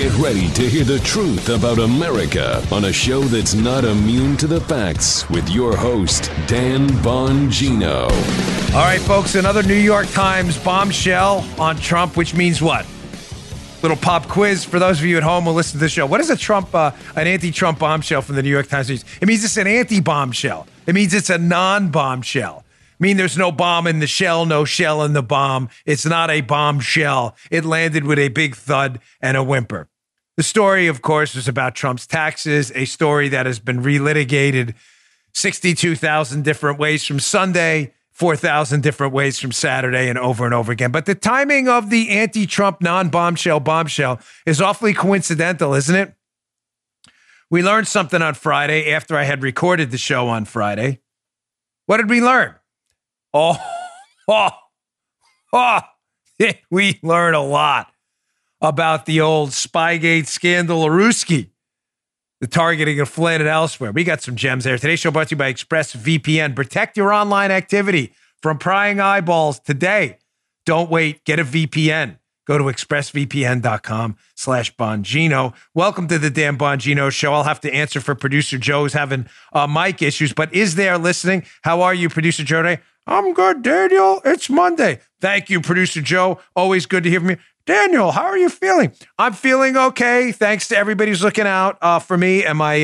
Get ready to hear the truth about America on a show that's not immune to the facts with your host, Dan Bongino. All right, folks, another New York Times bombshell on Trump, which means what? Little pop quiz for those of you at home who listen to this show. What is a Trump, an anti-Trump bombshell from the New York Times News? It means it's an anti-bombshell. It means it's a non-bombshell. I mean, there's no bomb in the shell, no shell in the bomb. It's not a bombshell. It landed with a big thud and a whimper. The story, of course, is about Trump's taxes, a story that has been relitigated 62,000 different ways from Sunday, 4,000 different ways from Saturday, and over again. But the timing of the anti-Trump non-bombshell bombshell is awfully coincidental, isn't it? We learned something on Friday after I had recorded the show on Friday. What did we learn? We learn a lot about the old Spygate scandal, Aruski, the targeting of Flynn and elsewhere. We got some gems there. Today's show brought to you by ExpressVPN. Protect your online activity from prying eyeballs today. Don't wait. Get a VPN. Go to expressvpn.com/Bongino. Welcome to the Dan Bongino Show. I'll have to answer for producer Joe, who's having mic issues, but is there listening? How are you, producer Joe, today? I'm good, Daniel. It's Monday. Thank you, producer Joe. Always good to hear from you. Daniel, how are you feeling? I'm feeling okay. Thanks to everybody who's looking out for me and my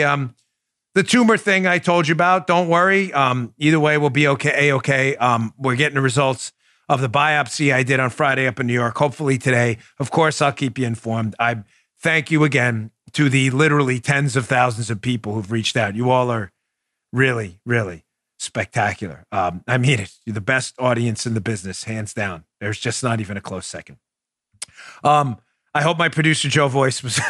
the tumor thing I told you about. Don't worry. Either way, we'll be okay. We're getting the results of the biopsy I did on Friday up in New York, hopefully today. Of course, I'll keep you informed. I thank you again to the literally tens of thousands of people who've reached out. You all are really, really spectacular. I mean it. You're the best audience in the business, hands down. There's just not even a close second. I hope my producer Joe voice was...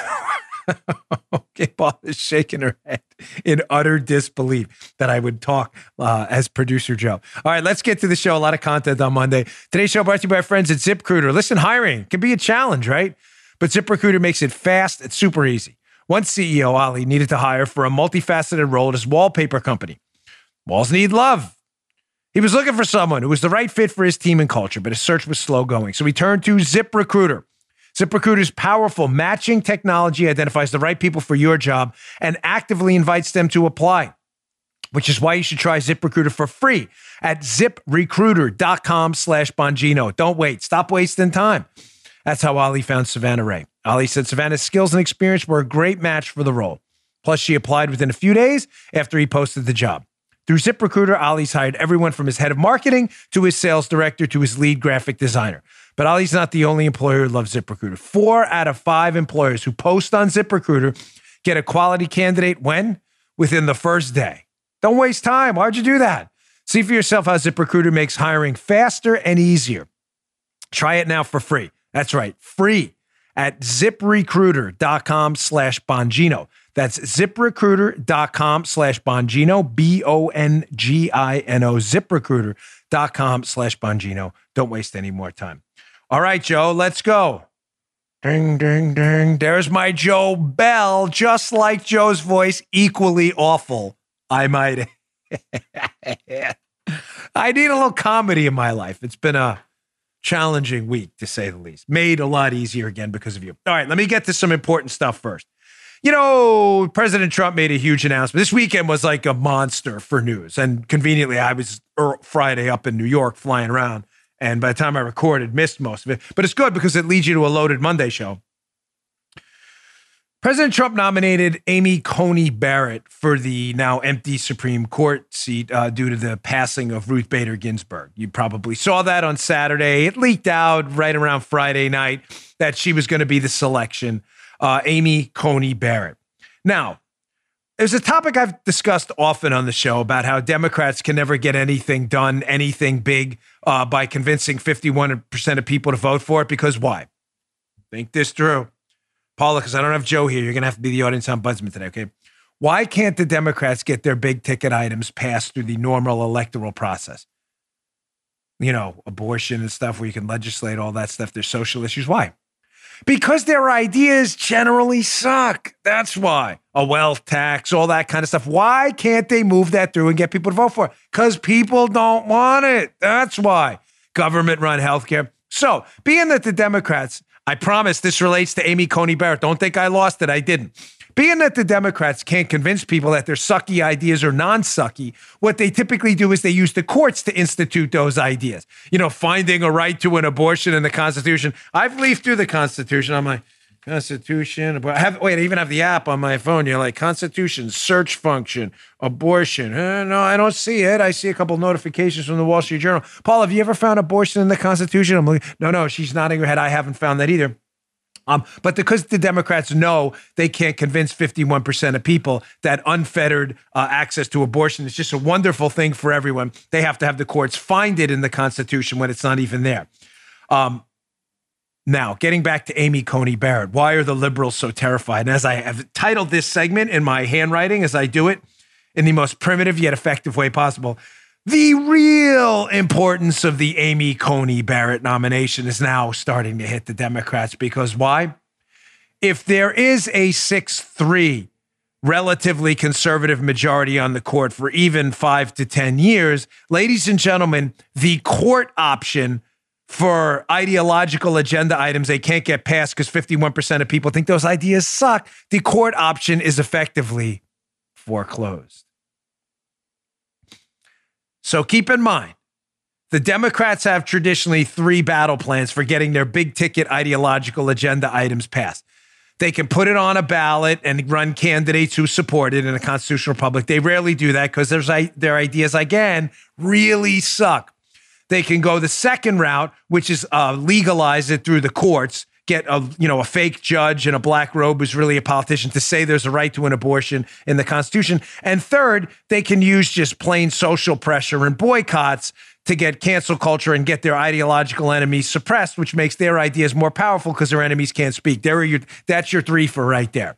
Okay, Paula's shaking her head in utter disbelief that I would talk as producer Joe. All right, let's get to the show. A lot of content on Monday. Today's show brought to you by our friends at ZipRecruiter. Listen, hiring can be a challenge, right? But ZipRecruiter makes it fast. It's super easy. One CEO, Ali, needed to hire for a multifaceted role at his wallpaper company. Walls need love. He was looking for someone who was the right fit for his team and culture, but his search was slow going. So he turned to ZipRecruiter. ZipRecruiter's powerful matching technology identifies the right people for your job and actively invites them to apply, which is why you should try ZipRecruiter for free at ZipRecruiter.com/Bongino. Don't wait. Stop wasting time. That's how Ali found Savannah Ray. Ali said Savannah's skills and experience were a great match for the role. Plus, she applied within a few days after he posted the job. Through ZipRecruiter, Ali's hired everyone from his head of marketing to his sales director to his lead graphic designer. But Ali's not the only employer who loves ZipRecruiter. 4 out of 5 employers who post on ZipRecruiter get a quality candidate when? Within the first day. Don't waste time. Why'd you do that? See for yourself how ZipRecruiter makes hiring faster and easier. Try it now for free. That's right, free at ZipRecruiter.com/Bongino. That's ZipRecruiter.com/Bongino, Bongino, ZipRecruiter.com/Bongino. Don't waste any more time. All right, Joe, let's go. Ding, ding, ding. There's my Joe Bell, just like Joe's voice, equally awful, I might. I need a little comedy in my life. It's been a challenging week, to say the least. Made a lot easier again because of you. All right, let me get to some important stuff first. You know, President Trump made a huge announcement. This weekend was like a monster for news. And conveniently, I was Friday up in New York flying around. And by the time I recorded, missed most of it. But it's good because it leads you to a loaded Monday show. President Trump nominated Amy Coney Barrett for the now empty Supreme Court seat due to the passing of Ruth Bader Ginsburg. You probably saw that on Saturday. It leaked out right around Friday night that she was going to be the selection. Amy Coney Barrett. Now, there's a topic I've discussed often on the show about how Democrats can never get anything done, anything big, by convincing 51% of people to vote for it. Because why? Think this through. Paula, because I don't have Joe here. You're going to have to be the audience ombudsman today, okay? Why can't the Democrats get their big ticket items passed through the normal electoral process? You know, abortion and stuff where you can legislate all that stuff. There's social issues. Why? Because their ideas generally suck. That's why. A wealth tax, all that kind of stuff. Why can't they move that through and get people to vote for it? Because people don't want it. That's why. Government-run healthcare. So being that the Democrats, I promise this relates to Amy Coney Barrett. Don't think I lost it. I didn't. Being that the Democrats can't convince people that their sucky ideas are non-sucky, what they typically do is they use the courts to institute those ideas. You know, finding a right to an abortion in the Constitution. I've leafed through the Constitution. I'm like, Constitution. Wait, I even have the app on my phone. You're like, Constitution, search function, abortion. No, I don't see it. I see a couple notifications from the Wall Street Journal. Paula, have you ever found abortion in the Constitution? I'm like, no, she's nodding her head. I haven't found that either. But because the Democrats know they can't convince 51% of people that unfettered access to abortion is just a wonderful thing for everyone, they have to have the courts find it in the Constitution when it's not even there. Now, getting back to Amy Coney Barrett, why are the liberals so terrified? And as I have titled this segment in my handwriting, as I do it in the most primitive yet effective way possible, the real importance of the Amy Coney Barrett nomination is now starting to hit the Democrats. Because why? If there is a 6-3 relatively conservative majority on the court for even 5 to 10 years, ladies and gentlemen, the court option for ideological agenda items they can't get past because 51% of people think those ideas suck, the court option is effectively foreclosed. So keep in mind, the Democrats have traditionally three battle plans for getting their big ticket ideological agenda items passed. They can put it on a ballot and run candidates who support it in a constitutional republic. They rarely do that because their ideas, again, really suck. They can go the second route, which is legalize it through the courts, get a fake judge in a black robe who's really a politician to say there's a right to an abortion in the Constitution. And third, they can use just plain social pressure and boycotts to get cancel culture and get their ideological enemies suppressed, which makes their ideas more powerful because their enemies can't speak. That's your three for right there.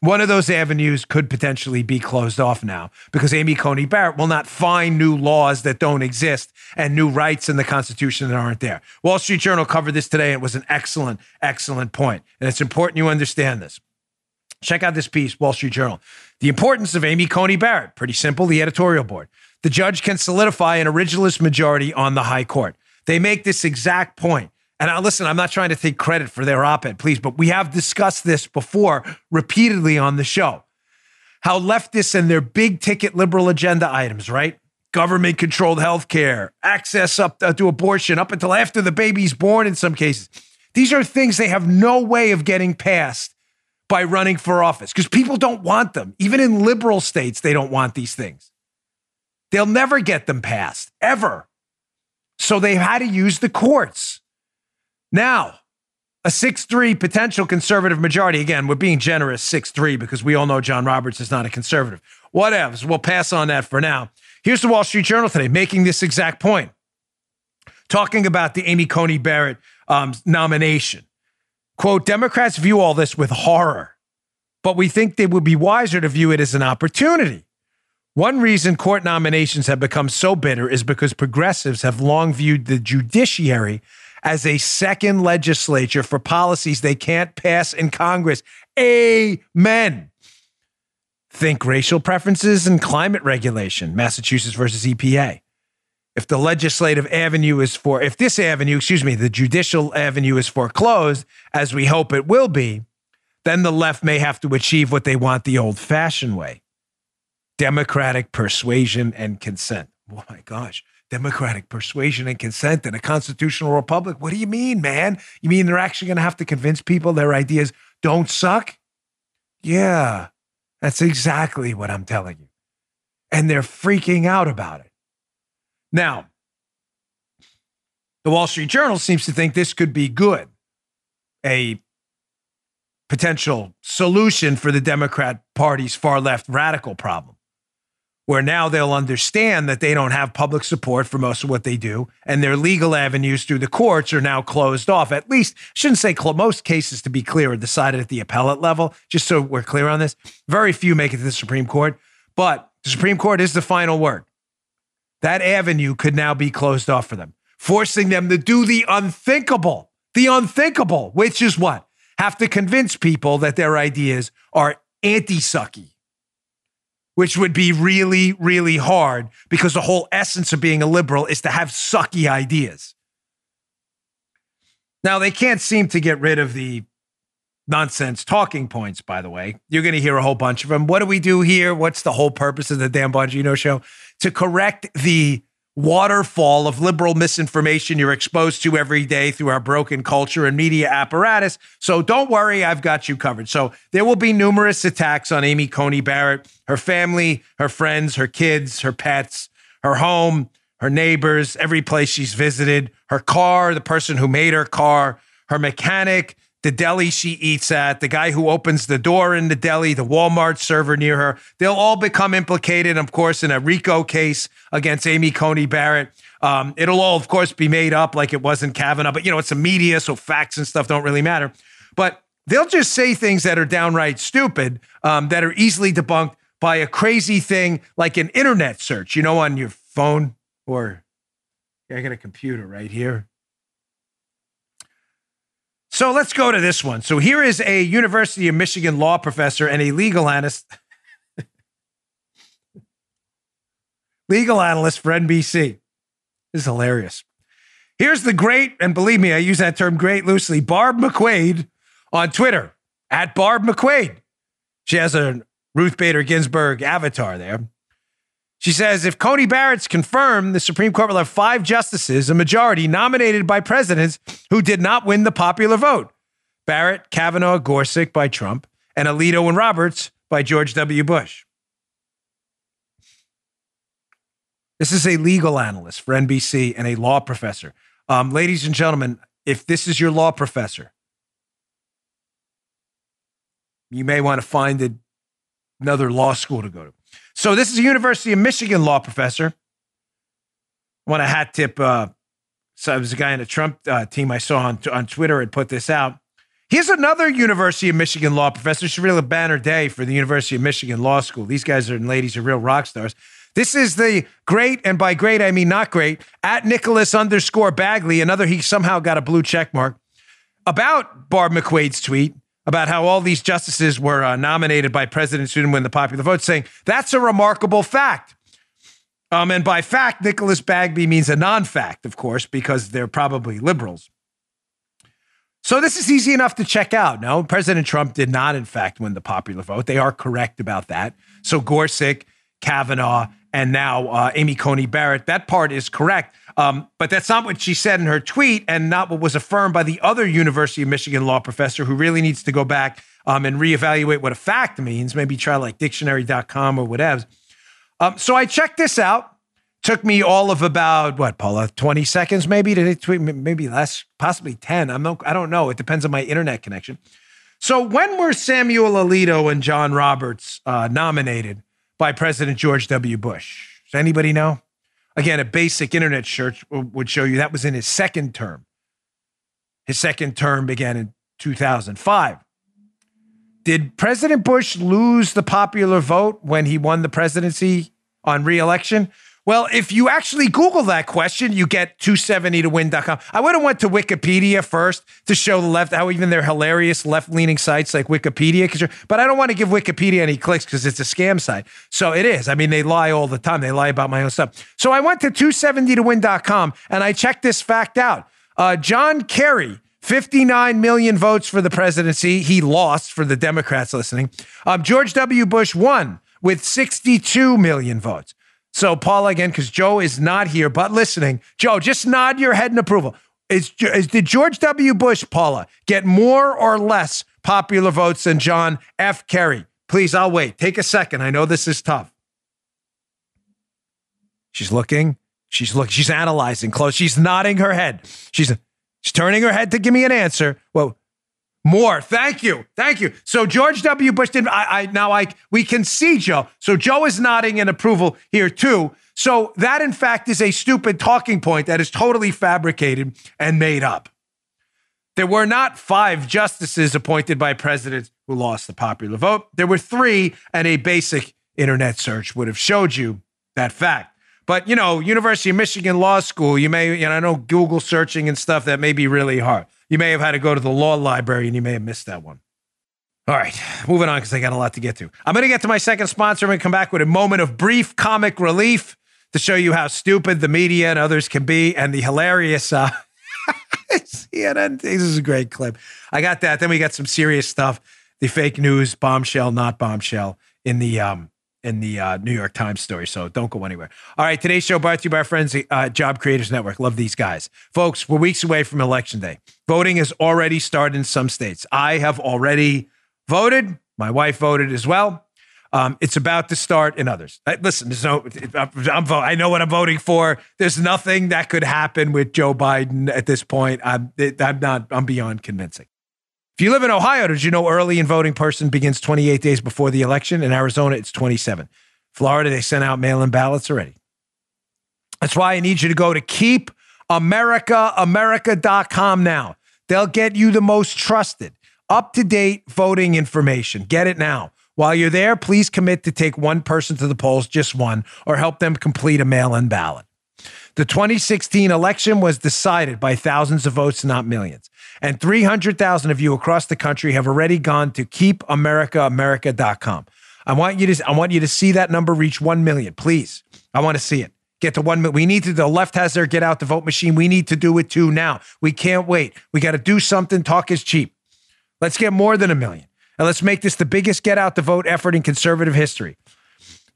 One of those avenues could potentially be closed off now because Amy Coney Barrett will not find new laws that don't exist and new rights in the Constitution that aren't there. Wall Street Journal covered this today. And it was an excellent, excellent point. And it's important you understand this. Check out this piece, Wall Street Journal. The importance of Amy Coney Barrett. Pretty simple, the editorial board. The judge can solidify an originalist majority on the high court. They make this exact point. And listen, I'm not trying to take credit for their op-ed, please, but we have discussed this before repeatedly on the show. How leftists and their big-ticket liberal agenda items, right? Government-controlled health care, access up to abortion up until after the baby's born in some cases. These are things they have no way of getting past by running for office because people don't want them. Even in liberal states, they don't want these things. They'll never get them passed, ever. So they had to use the courts. Now, a 6-3 potential conservative majority, again, we're being generous 6-3 because we all know John Roberts is not a conservative. Whatevs, we'll pass on that for now. Here's the Wall Street Journal today making this exact point, talking about the Amy Coney Barrett nomination. Quote, Democrats view all this with horror, but we think they would be wiser to view it as an opportunity. One reason court nominations have become so bitter is because progressives have long viewed the judiciary as a second legislature for policies they can't pass in Congress. Amen. Think racial preferences and climate regulation, Massachusetts versus EPA. If the legislative avenue is the judicial avenue is foreclosed, as we hope it will be, then the left may have to achieve what they want the old-fashioned way. Democratic persuasion and consent. Oh my gosh. Democratic persuasion and consent in a constitutional republic. What do you mean, man? You mean they're actually going to have to convince people their ideas don't suck? Yeah, that's exactly what I'm telling you. And they're freaking out about it. Now, the Wall Street Journal seems to think this could be good, a potential solution for the Democrat Party's far-left radical problem, where now they'll understand that they don't have public support for most of what they do, and their legal avenues through the courts are now closed off. At least, shouldn't say most cases, to be clear, are decided at the appellate level, just so we're clear on this. Very few make it to the Supreme Court, but the Supreme Court is the final word. That avenue could now be closed off for them, forcing them to do the unthinkable, which is what? Have to convince people that their ideas are anti-sucky, which would be really, really hard because the whole essence of being a liberal is to have sucky ideas. Now, they can't seem to get rid of the nonsense talking points, by the way. You're going to hear a whole bunch of them. What do we do here? What's the whole purpose of the Dan Bongino Show? To correct the waterfall of liberal misinformation you're exposed to every day through our broken culture and media apparatus. So don't worry, I've got you covered. So there will be numerous attacks on Amy Coney Barrett, her family, her friends, her kids, her pets, her home, her neighbors, every place she's visited, her car, the person who made her car, her mechanic, the deli she eats at, the guy who opens the door in the deli, the Walmart server near her. They'll all become implicated, of course, in a RICO case against Amy Coney Barrett. It'll all, of course, be made up like it was in Kavanaugh, but, you know, it's the media, so facts and stuff don't really matter. But they'll just say things that are downright stupid, that are easily debunked by a crazy thing like an internet search, you know, on your phone or I got a computer right here. So let's go to this one. So here is a University of Michigan law professor and a legal analyst for NBC. This is hilarious. Here's the great, and believe me, I use that term great loosely, Barb McQuade on Twitter, at Barb McQuade. She has a Ruth Bader Ginsburg avatar there. She says, if Coney Barrett's confirmed, the Supreme Court will have 5 justices, a majority nominated by presidents who did not win the popular vote. Barrett, Kavanaugh, Gorsuch by Trump, and Alito and Roberts by George W. Bush. This is a legal analyst for NBC and a law professor. Ladies and gentlemen, if this is your law professor, you may want to find another law school to go to. So this is a University of Michigan law professor. I want a hat tip. So it was a guy in a Trump team I saw on Twitter had put this out. Here's another University of Michigan law professor. It's really a banner day for the University of Michigan Law School. These guys and ladies are real rock stars. This is the great, and by great, I mean not great, at Nicholas_Bagley, another, he somehow got a blue check mark, about Barb McQuade's tweet about how all these justices were nominated by presidents who didn't win the popular vote, saying, that's a remarkable fact. And by fact, Nicholas Bagley means a non-fact, of course, because they're probably liberals. So this is easy enough to check out. No, President Trump did not, in fact, win the popular vote. They are correct about that. So Gorsuch, Kavanaugh, and now Amy Coney Barrett, that part is correct. But that's not what she said in her tweet and not what was affirmed by the other University of Michigan law professor who really needs to go back and reevaluate what a fact means. Maybe try like dictionary.com or whatever. So I checked this out. Took me all of about, what, Paula, 20 seconds maybe? Did it tweet? Maybe less, possibly 10. I don't know. It depends on my internet connection. So when were Samuel Alito and John Roberts nominated by President George W. Bush? Does anybody know? Again, a basic internet search would show you that was in his second term. His second term began in 2005. Did President Bush lose the popular vote when he won the presidency on re-election? Well, if you actually Google that question, you get 270towin.com. I would have went to Wikipedia first to show the left, how even their hilarious left-leaning sites like Wikipedia, but I don't want to give Wikipedia any clicks because it's a scam site. So it is. I mean, they lie all the time. They lie about my own stuff. So I went to 270towin.com, and I checked this fact out. John Kerry, 59 million votes for the presidency. He lost, for the Democrats listening. George W. Bush won with 62 million votes. So, Paula, again, because Joe is not here, but listening. Joe, just nod your head in approval. Did George W. Bush, Paula, get more or less popular votes than John F. Kerry? Please, I'll wait. Take a second. I know this is tough. She's looking. She's analyzing close. She's nodding her head. She's turning her head to give me an answer. Well, more. Thank you. So George W. Bush didn't. We can see Joe. So Joe is nodding in approval here too. So that in fact is a stupid talking point that is totally fabricated and made up. There were not 5 justices appointed by presidents who lost the popular vote. There were 3, and a basic internet search would have showed you that fact. But you know, University of Michigan Law School, I know Google searching and stuff, that may be really hard. You may have had to go to the law library and you may have missed that one. All right, moving on because I got a lot to get to. I'm going to get to my second sponsor. I'm going to come back with a moment of brief comic relief to show you how stupid the media and others can be and the hilarious CNN. This is a great clip. I got that. Then we got some serious stuff. The fake news, bombshell, not bombshell in the New York Times story. So don't go anywhere. All right. Today's show brought to you by our friends at Job Creators Network. Love these guys. Folks, we're weeks away from Election Day. Voting has already started in some states. I have already voted. My wife voted as well. It's about to start in others. Listen, there's no. I know what I'm voting for. There's nothing that could happen with Joe Biden at this point. I'm beyond convincing. If you live in Ohio, did you know early in voting person begins 28 days before the election? In Arizona, it's 27. Florida, they sent out mail-in ballots already. That's why I need you to go to KeepAmericaAmerica.com now. They'll get you the most trusted, up-to-date voting information. Get it now. While you're there, please commit to take one person to the polls, just one, or help them complete a mail-in ballot. The 2016 election was decided by thousands of votes, not millions. And 300,000 of you across the country have already gone to KeepAmericaAmerica.com. I want you to see that number reach 1 million, please. I want to see it. Get to 1 million. We need to, the left has their get out the vote machine. We need to do it too now. We can't wait. We got to do something. Talk is cheap. Let's get more than 1 million. And let's make this the biggest get out the vote effort in conservative history.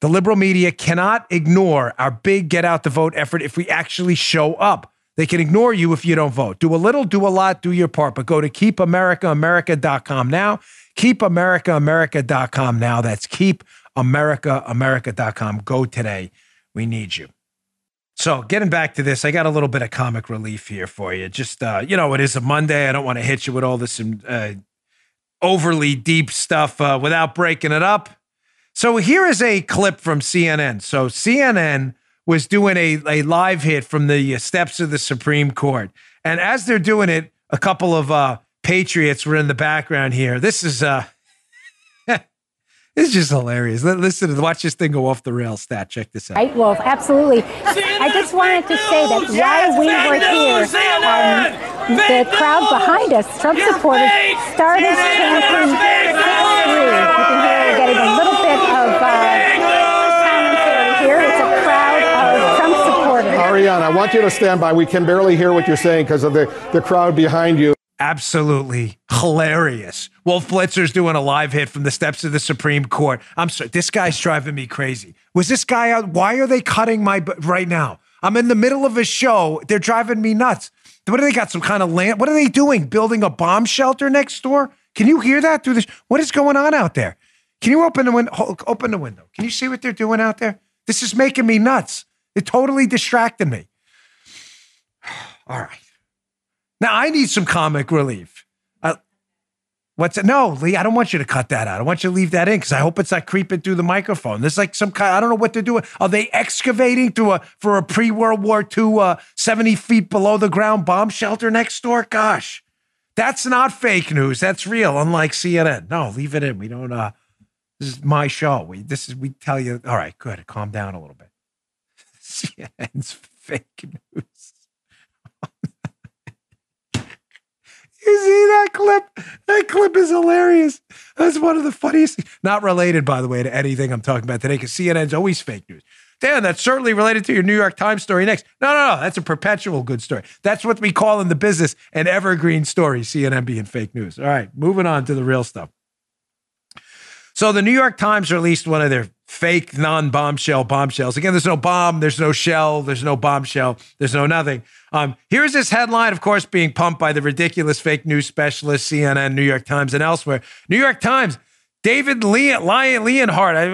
The liberal media cannot ignore our big get out the vote effort if we actually show up. They can ignore you if you don't vote. Do a little, do a lot, do your part, but go to keepamericaamerica.com now. Keepamericaamerica.com now. That's keepamericaamerica.com. Go today. We need you. So getting back to this, I got a little bit of comic relief here for you. Just, it is a Monday. I don't want to hit you with all this overly deep stuff without breaking it up. So here is a clip from CNN. So CNN was doing a live hit from the steps of the Supreme Court. And as they're doing it, a couple of patriots were in the background here. This is it's just hilarious. Watch this thing go off the rails. Stat, check this out. Right, Wolf, absolutely. I just wanted to say that while we were here, the crowd behind us, Trump supporters, started chanting 6-3. You can hear we're getting a little bit of commentary here. It's a crowd of Trump supporters. Ariana, I want you to stand by. We can barely hear what you're saying because of the crowd behind you. Absolutely hilarious. Wolf Blitzer's doing a live hit from the steps of the Supreme Court. I'm sorry, this guy's driving me crazy. Was this guy out? Why are they cutting my right now? I'm in the middle of a show. They're driving me nuts. What do they got? Some kind of land? What are they doing? Building a bomb shelter next door? Can you hear that through this? What is going on out there? Can you open the window? Open the window. Can you see what they're doing out there? This is making me nuts. It totally distracted me. All right. Now, I need some comic relief. No, Lee, I don't want you to cut that out. I want you to leave that in because I hope it's not creeping through the microphone. There's like some kind, I don't know what they're doing. Are they excavating for a pre-World War II 70 feet below the ground bomb shelter next door? Gosh, that's not fake news. That's real, unlike CNN. No, leave it in. We don't, this is my show. We tell you, all right, good. Calm down a little bit. CNN's fake news. You see that clip? That clip is hilarious. That's one of the funniest. Not related, by the way, to anything I'm talking about today, because CNN's always fake news. Dan, that's certainly related to your New York Times story next. No. That's a perpetual good story. That's what we call in the business an evergreen story, CNN being fake news. All right, moving on to the real stuff. So the New York Times released one of their fake non-bombshell bombshells. Again, there's no bomb, there's no shell, there's no bombshell, there's no nothing. Here's this headline, of course, being pumped by the ridiculous fake news specialist, CNN, New York Times, and elsewhere. New York Times, David Leonhardt, I'm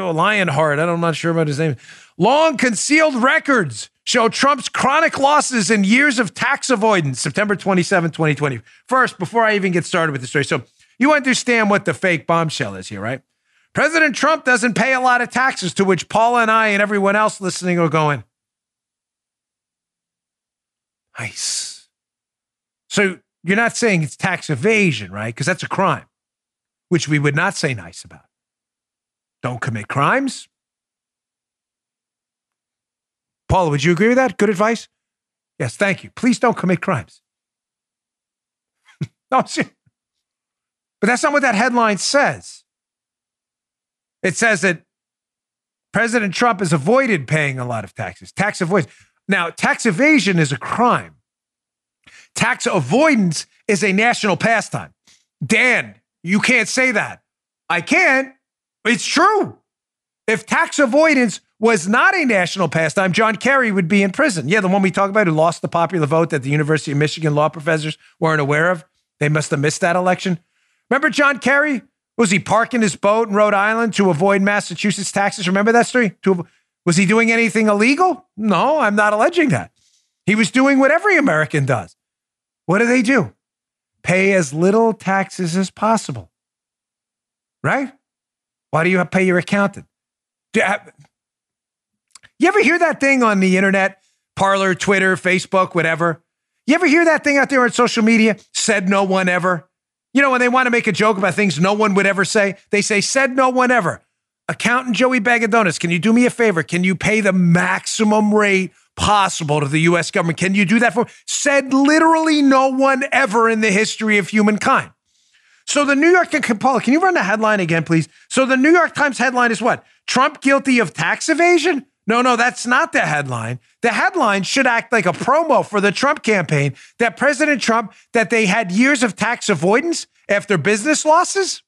not sure about his name. Long concealed records show Trump's chronic losses and years of tax avoidance, September 27, 2020. First, before I even get started with the story, so you understand what the fake bombshell is here, right? President Trump doesn't pay a lot of taxes, to which Paula and I and everyone else listening are going, nice. So you're not saying it's tax evasion, right? Because that's a crime, which we would not say nice about. Don't commit crimes. Paula, would you agree with that? Good advice? Yes, thank you. Please don't commit crimes. No, see, but that's not what that headline says. It says that President Trump has avoided paying a lot of taxes. Tax avoidance. Now, tax evasion is a crime. Tax avoidance is a national pastime. Dan, you can't say that. I can't. It's true. If tax avoidance was not a national pastime, John Kerry would be in prison. Yeah, the one we talked about who lost the popular vote that the University of Michigan law professors weren't aware of. They must have missed that election. Remember John Kerry? Was he parking his boat in Rhode Island to avoid Massachusetts taxes? Remember that story? Was he doing anything illegal? No, I'm not alleging that. He was doing what every American does. What do? Pay as little taxes as possible, right? Why do you have to pay your accountant? You ever hear that thing on the internet, Parler, Twitter, Facebook, whatever? You ever hear that thing out there on social media? Said no one ever. You know, when they want to make a joke about things no one would ever say, they say, said no one ever. Accountant Joey Bag of Donuts, can you do me a favor? Can you pay the maximum rate possible to the U.S. government? Can you do that for me? Said literally no one ever in the history of humankind. So the New York, Paula, can you run the headline again, please? So the New York Times headline is what? Trump guilty of tax evasion? No, that's not the headline. The headline should act like a promo for the Trump campaign that President Trump, that they had years of tax avoidance after business losses.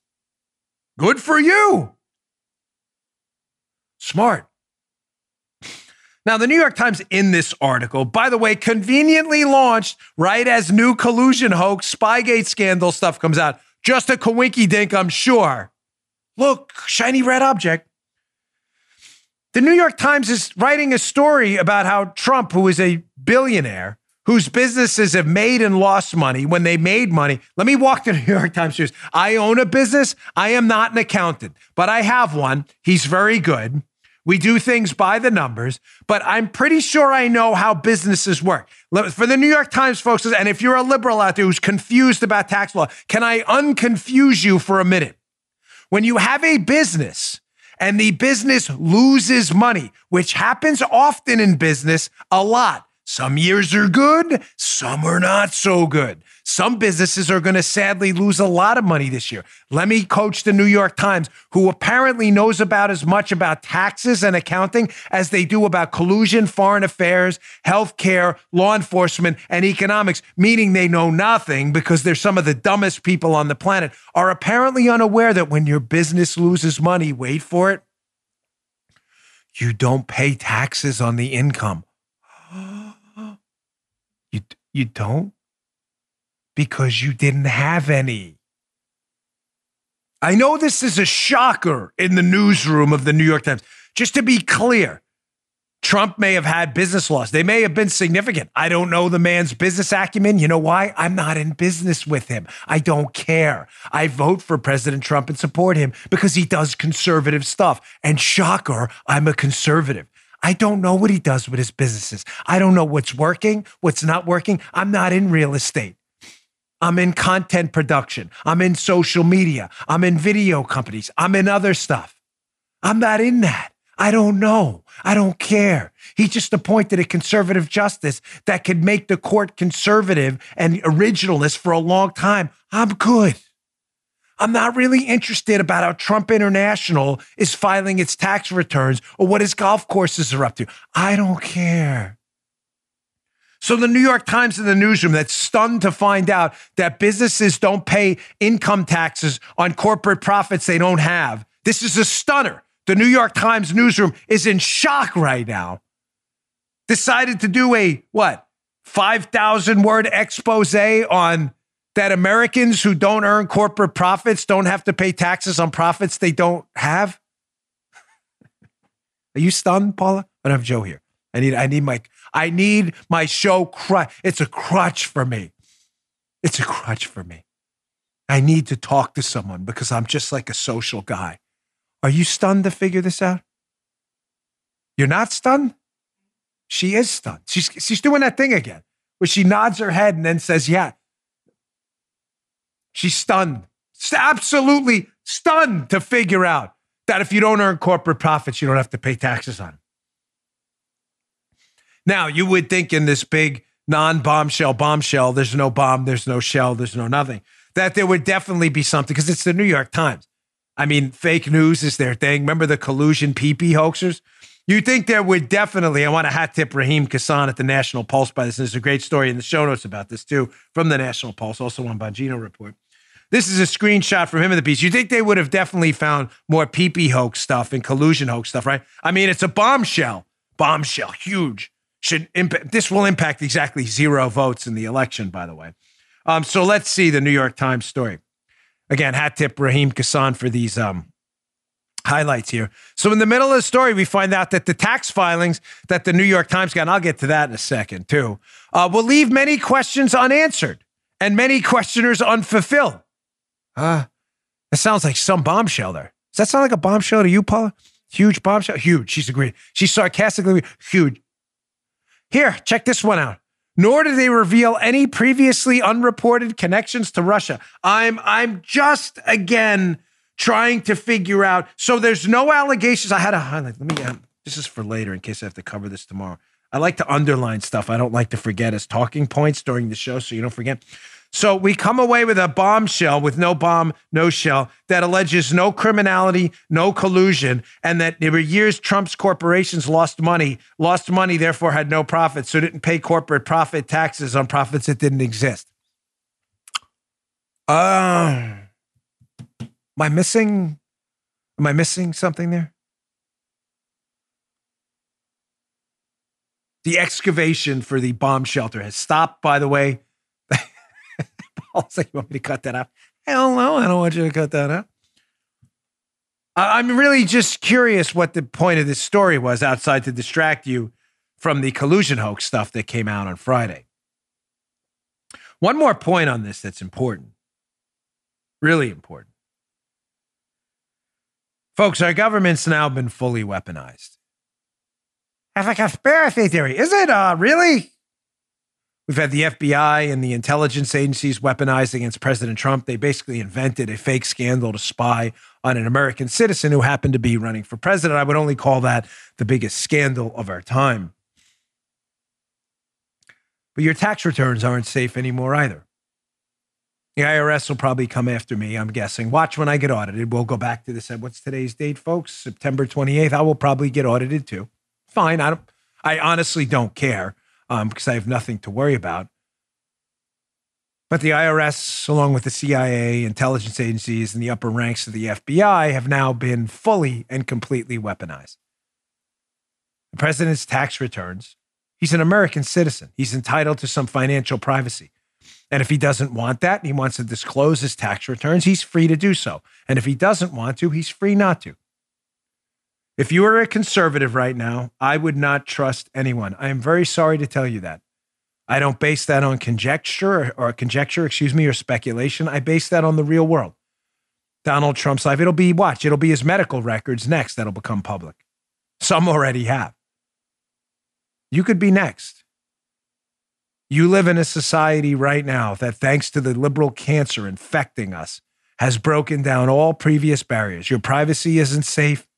Good for you. Smart. Now, the New York Times in this article, by the way, conveniently launched right as new collusion hoax, Spygate scandal stuff comes out. Just a coinky dink, I'm sure. Look, shiny red object. The New York Times is writing a story about how Trump, who is a billionaire, whose businesses have made and lost money when they made money. Let me walk the New York Times shoes. I own a business. I am not an accountant, but I have one. He's very good. We do things by the numbers, but I'm pretty sure I know how businesses work. For the New York Times, folks, and if you're a liberal out there who's confused about tax law, can I unconfuse you for a minute? When you have a business, and the business loses money, which happens often in business a lot. Some years are good, some are not so good. Some businesses are going to sadly lose a lot of money this year. Let me coach the New York Times, who apparently knows about as much about taxes and accounting as they do about collusion, foreign affairs, healthcare, law enforcement, and economics, meaning they know nothing because they're some of the dumbest people on the planet, are apparently unaware that when your business loses money, wait for it, you don't pay taxes on the income. You don't? Because you didn't have any. I know this is a shocker in the newsroom of the New York Times. Just to be clear, Trump may have had business loss. They may have been significant. I don't know the man's business acumen. You know why? I'm not in business with him. I don't care. I vote for President Trump and support him because he does conservative stuff. And shocker, I'm a conservative. I don't know what he does with his businesses. I don't know what's working, what's not working. I'm not in real estate. I'm in content production. I'm in social media. I'm in video companies. I'm in other stuff. I'm not in that. I don't know. I don't care. He just appointed a conservative justice that could make the court conservative and originalist for a long time. I'm good. I'm not really interested about how Trump International is filing its tax returns or what his golf courses are up to. I don't care. So the New York Times in the newsroom that's stunned to find out that businesses don't pay income taxes on corporate profits they don't have. This is a stunner. The New York Times newsroom is in shock right now. Decided to do a, 5,000-word expose on that Americans who don't earn corporate profits don't have to pay taxes on profits they don't have? Are you stunned, Paula? I don't have Joe here. I need my show crutch. It's a crutch for me. I need to talk to someone because I'm just like a social guy. Are you stunned to figure this out? You're not stunned? She is stunned. She's doing that thing again where she nods her head and then says, yeah. She's stunned, absolutely stunned to figure out that if you don't earn corporate profits, you don't have to pay taxes on them. Now, you would think in this big bombshell, there's no bomb, there's no shell, there's no nothing, that there would definitely be something because it's the New York Times. I mean, fake news is their thing. Remember the collusion pee-pee hoaxers? You think there would definitely, I want to hot tip Raheem Kassan at the National Pulse by this. There's a great story in the show notes about this too, from the National Pulse, also on Bongino Report. This is a screenshot from him in the piece. You think they would have definitely found more pee-pee hoax stuff and collusion hoax stuff, right? I mean, it's a bombshell, huge. This will impact exactly 0 votes in the election, by the way. So let's see the New York Times story. Again, hat tip Raheem Kassan for these highlights here. So in the middle of the story, we find out that the tax filings that the New York Times got, and I'll get to that in a second too, will leave many questions unanswered and many questioners unfulfilled. That sounds like some bombshell there. Does that sound like a bombshell to you, Paula? Huge bombshell? Huge. She's agreed. She's sarcastically huge. Here, check this one out. Nor did they reveal any previously unreported connections to Russia. I'm just, again, trying to figure out. So there's no allegations. I had a highlight. Let me, this is for later in case I have to cover this tomorrow. I like to underline stuff. I don't like to forget as talking points during the show so you don't forget. So we come away with a bombshell with no bomb, no shell that alleges no criminality, no collusion, and that there were years Trump's corporations lost money, therefore had no profits, so didn't pay corporate profit taxes on profits that didn't exist. Am I missing something there? The excavation for the bomb shelter has stopped, by the way. Paul's like, you want me to cut that out? Hell no, I don't want you to cut that out. I'm really just curious what the point of this story was outside to distract you from the collusion hoax stuff that came out on Friday. One more point on this that's important. Really important. Folks, our government's now been fully weaponized. That's a conspiracy theory. Is it? Really? We've had the FBI and the intelligence agencies weaponized against President Trump. They basically invented a fake scandal to spy on an American citizen who happened to be running for president. I would only call that the biggest scandal of our time. But your tax returns aren't safe anymore either. The IRS will probably come after me, I'm guessing. Watch when I get audited. We'll go back to this. What's today's date, folks? September 28th. I will probably get audited too. Fine. I honestly don't care. Because I have nothing to worry about. But the IRS, along with the CIA, intelligence agencies, and the upper ranks of the FBI have now been fully and completely weaponized. The president's tax returns, he's an American citizen. He's entitled to some financial privacy. And if he doesn't want that and he wants to disclose his tax returns, he's free to do so. And if he doesn't want to, he's free not to. If you are a conservative right now, I would not trust anyone. I am very sorry to tell you that. I don't base that on conjecture, or speculation. I base that on the real world. Donald Trump's life, it'll be his medical records next that'll become public. Some already have. You could be next. You live in a society right now that, thanks to the liberal cancer infecting us, has broken down all previous barriers. Your privacy isn't safe.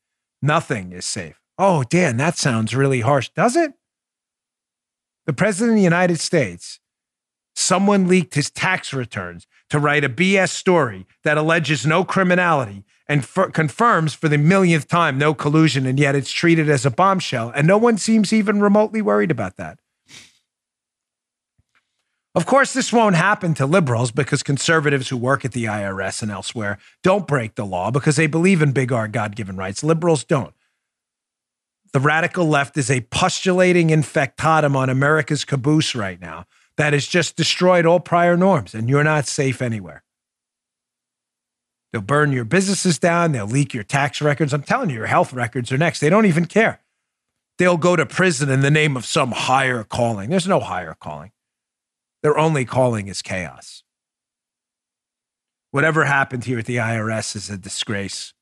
Nothing is safe. Oh, Dan, that sounds really harsh. Does it? The president of the United States, someone leaked his tax returns to write a BS story that alleges no criminality and confirms for the millionth time no collusion, and yet it's treated as a bombshell, and no one seems even remotely worried about that. Of course, this won't happen to liberals because conservatives who work at the IRS and elsewhere don't break the law because they believe in big R God-given rights. Liberals don't. The radical left is a postulating infectatum on America's caboose right now that has just destroyed all prior norms, and you're not safe anywhere. They'll burn your businesses down. They'll leak your tax records. I'm telling you, your health records are next. They don't even care. They'll go to prison in the name of some higher calling. There's no higher calling. Their only calling is chaos. Whatever happened here at the IRS is a disgrace.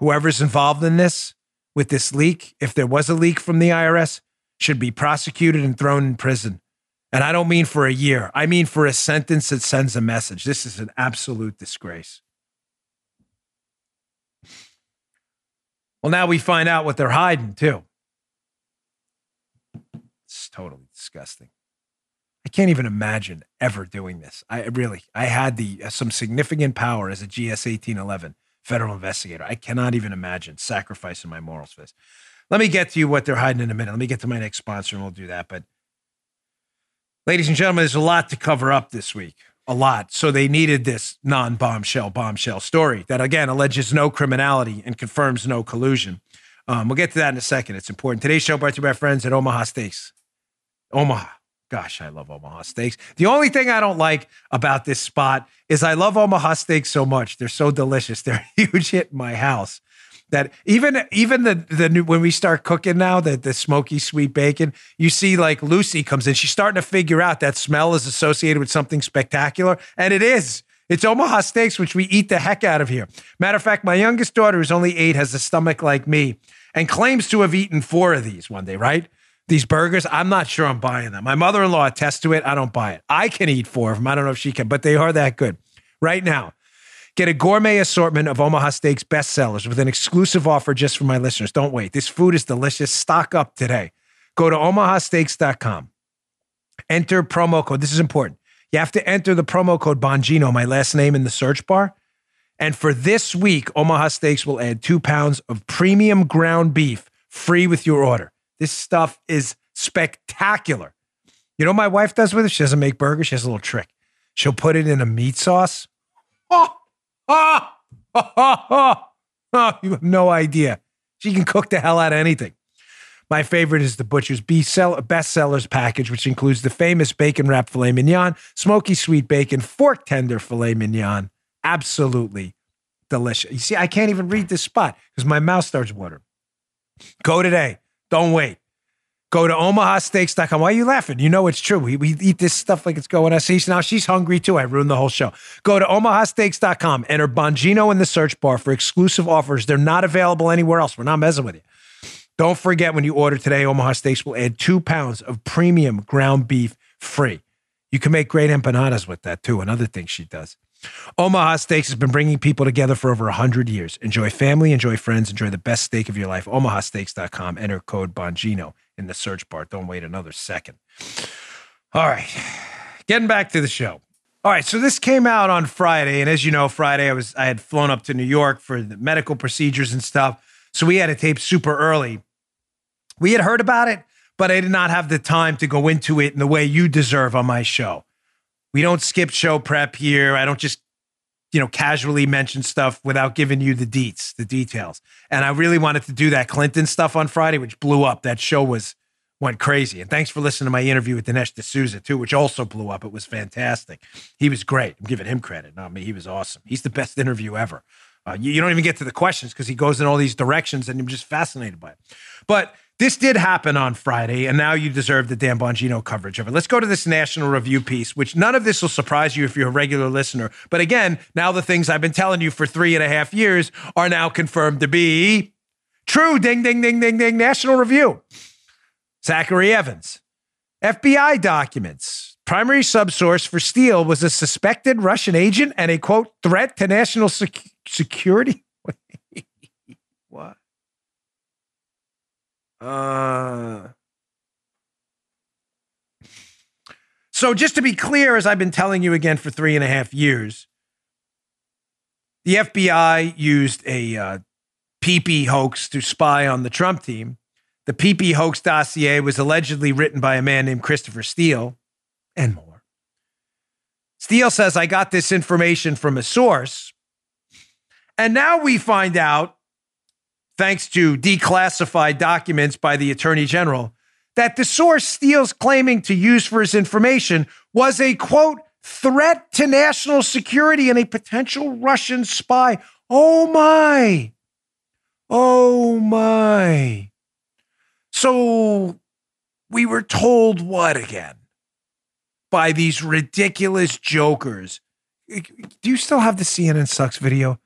Whoever's involved in this, with this leak, if there was a leak from the IRS, should be prosecuted and thrown in prison. And I don't mean for a year. I mean for a sentence that sends a message. This is an absolute disgrace. Well, now we find out what they're hiding, too. It's totally disgusting. I can't even imagine ever doing this. I had some significant power as a GS 1811 federal investigator. I cannot even imagine sacrificing my morals for this. Let me get to you what they're hiding in a minute. Let me get to my next sponsor and we'll do that. But ladies and gentlemen, there's a lot to cover up this week. A lot. So they needed this bombshell story that, again, alleges no criminality and confirms no collusion. We'll get to that in a second. It's important. Today's show brought to you by our friends at Omaha Steaks. Omaha. Gosh, I love Omaha Steaks. The only thing I don't like about this spot is I love Omaha Steaks so much. They're so delicious. They're a huge hit in my house. That even the new, when we start cooking now, the smoky sweet bacon, you see like Lucy comes in. She's starting to figure out that smell is associated with something spectacular. And it is. It's Omaha Steaks, which we eat the heck out of here. Matter of fact, my youngest daughter, who's only 8, has a stomach like me and claims to have eaten 4 of these one day, right? These burgers, I'm not sure I'm buying them. My mother-in-law attests to it. I don't buy it. I can eat 4 of them. I don't know if she can, but they are that good. Right now, get a gourmet assortment of Omaha Steaks bestsellers with an exclusive offer just for my listeners. Don't wait. This food is delicious. Stock up today. Go to omahasteaks.com. Enter promo code. This is important. You have to enter the promo code Bongino, my last name, in the search bar. And for this week, Omaha Steaks will add 2 pounds of premium ground beef free with your order. This stuff is spectacular. You know what my wife does with it? She doesn't make burgers. She has a little trick. She'll put it in a meat sauce. Oh, you have no idea. She can cook the hell out of anything. My favorite is the Butcher's Bestsellers package, which includes the famous bacon wrapped filet mignon, smoky sweet bacon, fork tender filet mignon. Absolutely delicious. You see, I can't even read this spot because my mouth starts watering. Go today. Don't wait. Go to omahasteaks.com. Why are you laughing? You know it's true. We eat this stuff like it's going on. See, now she's hungry too. I ruined the whole show. Go to omahasteaks.com. Enter Bongino in the search bar for exclusive offers. They're not available anywhere else. We're not messing with you. Don't forget, when you order today, Omaha Steaks will add 2 pounds of premium ground beef free. You can make great empanadas with that too. Another thing she does. Omaha Steaks has been bringing people together for over 100 years. Enjoy family, enjoy friends, enjoy the best steak of your life. OmahaSteaks.com. Enter code Bongino in the search bar. Don't wait another second. All right. Getting back to the show. All right. So this came out on Friday. And as you know, Friday, I had flown up to New York for the medical procedures and stuff. So we had to tape super early. We had heard about it, but I did not have the time to go into it in the way you deserve on my show. We don't skip show prep here. I don't just, casually mention stuff without giving you the deets, the details. And I really wanted to do that Clinton stuff on Friday, which blew up. That show went crazy. And thanks for listening to my interview with Dinesh D'Souza too, which also blew up. It was fantastic. He was great. I'm giving him credit. No, I mean, he was awesome. He's the best interview ever. You don't even get to the questions because he goes in all these directions and I'm just fascinated by it. But this did happen on Friday, and now you deserve the Dan Bongino coverage of it. Let's go to this National Review piece, which none of this will surprise you if you're a regular listener. But again, now the things I've been telling you for 3.5 years are now confirmed to be true. Ding, ding, ding, ding, ding. National Review. Zachary Evans. FBI documents. Primary subsource for Steele was a suspected Russian agent and a, quote, threat to national security. What? So just to be clear, as I've been telling you again for 3.5 years, the FBI used a PP hoax to spy on the Trump team. The PP hoax dossier was allegedly written by a man named Christopher Steele and more. Steele says, I got this information from a source. And now we find out, thanks to declassified documents by the Attorney General, that the source Steele's claiming to use for his information was a, quote, threat to national security and a potential Russian spy. Oh, my. Oh, my. So we were told what again? By these ridiculous jokers. Do you still have the CNN Sucks video?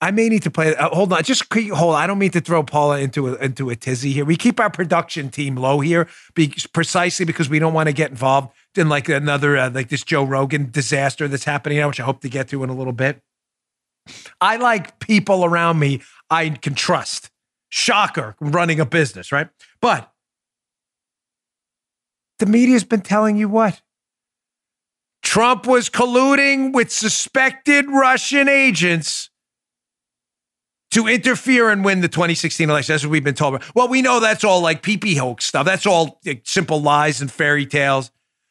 I may need to play it. Hold on. Just hold on. I don't mean to throw Paula into a tizzy here. We keep our production team low here precisely because we don't want to get involved in like another, like this Joe Rogan disaster that's happening now, which I hope to get to in a little bit. I like people around me I can trust. Shocker, running a business, right? But the media's been telling you what? Trump was colluding with suspected Russian agents to interfere and win the 2016 election. That's what we've been told about. Well, we know that's all like pee-pee hoax stuff. That's all like, simple lies and fairy tales,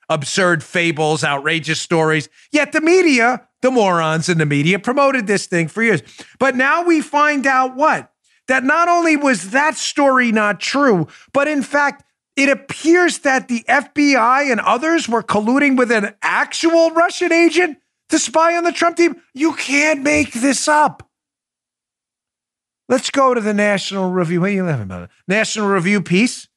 absurd fables, outrageous stories. Yet the media, the morons in the media, promoted this thing for years. But now we find out what? That not only was that story not true, but in fact, it appears that the FBI and others were colluding with an actual Russian agent to spy on the Trump team. You can't make this up. Let's go to the National Review. What are you laughing about? National Review piece.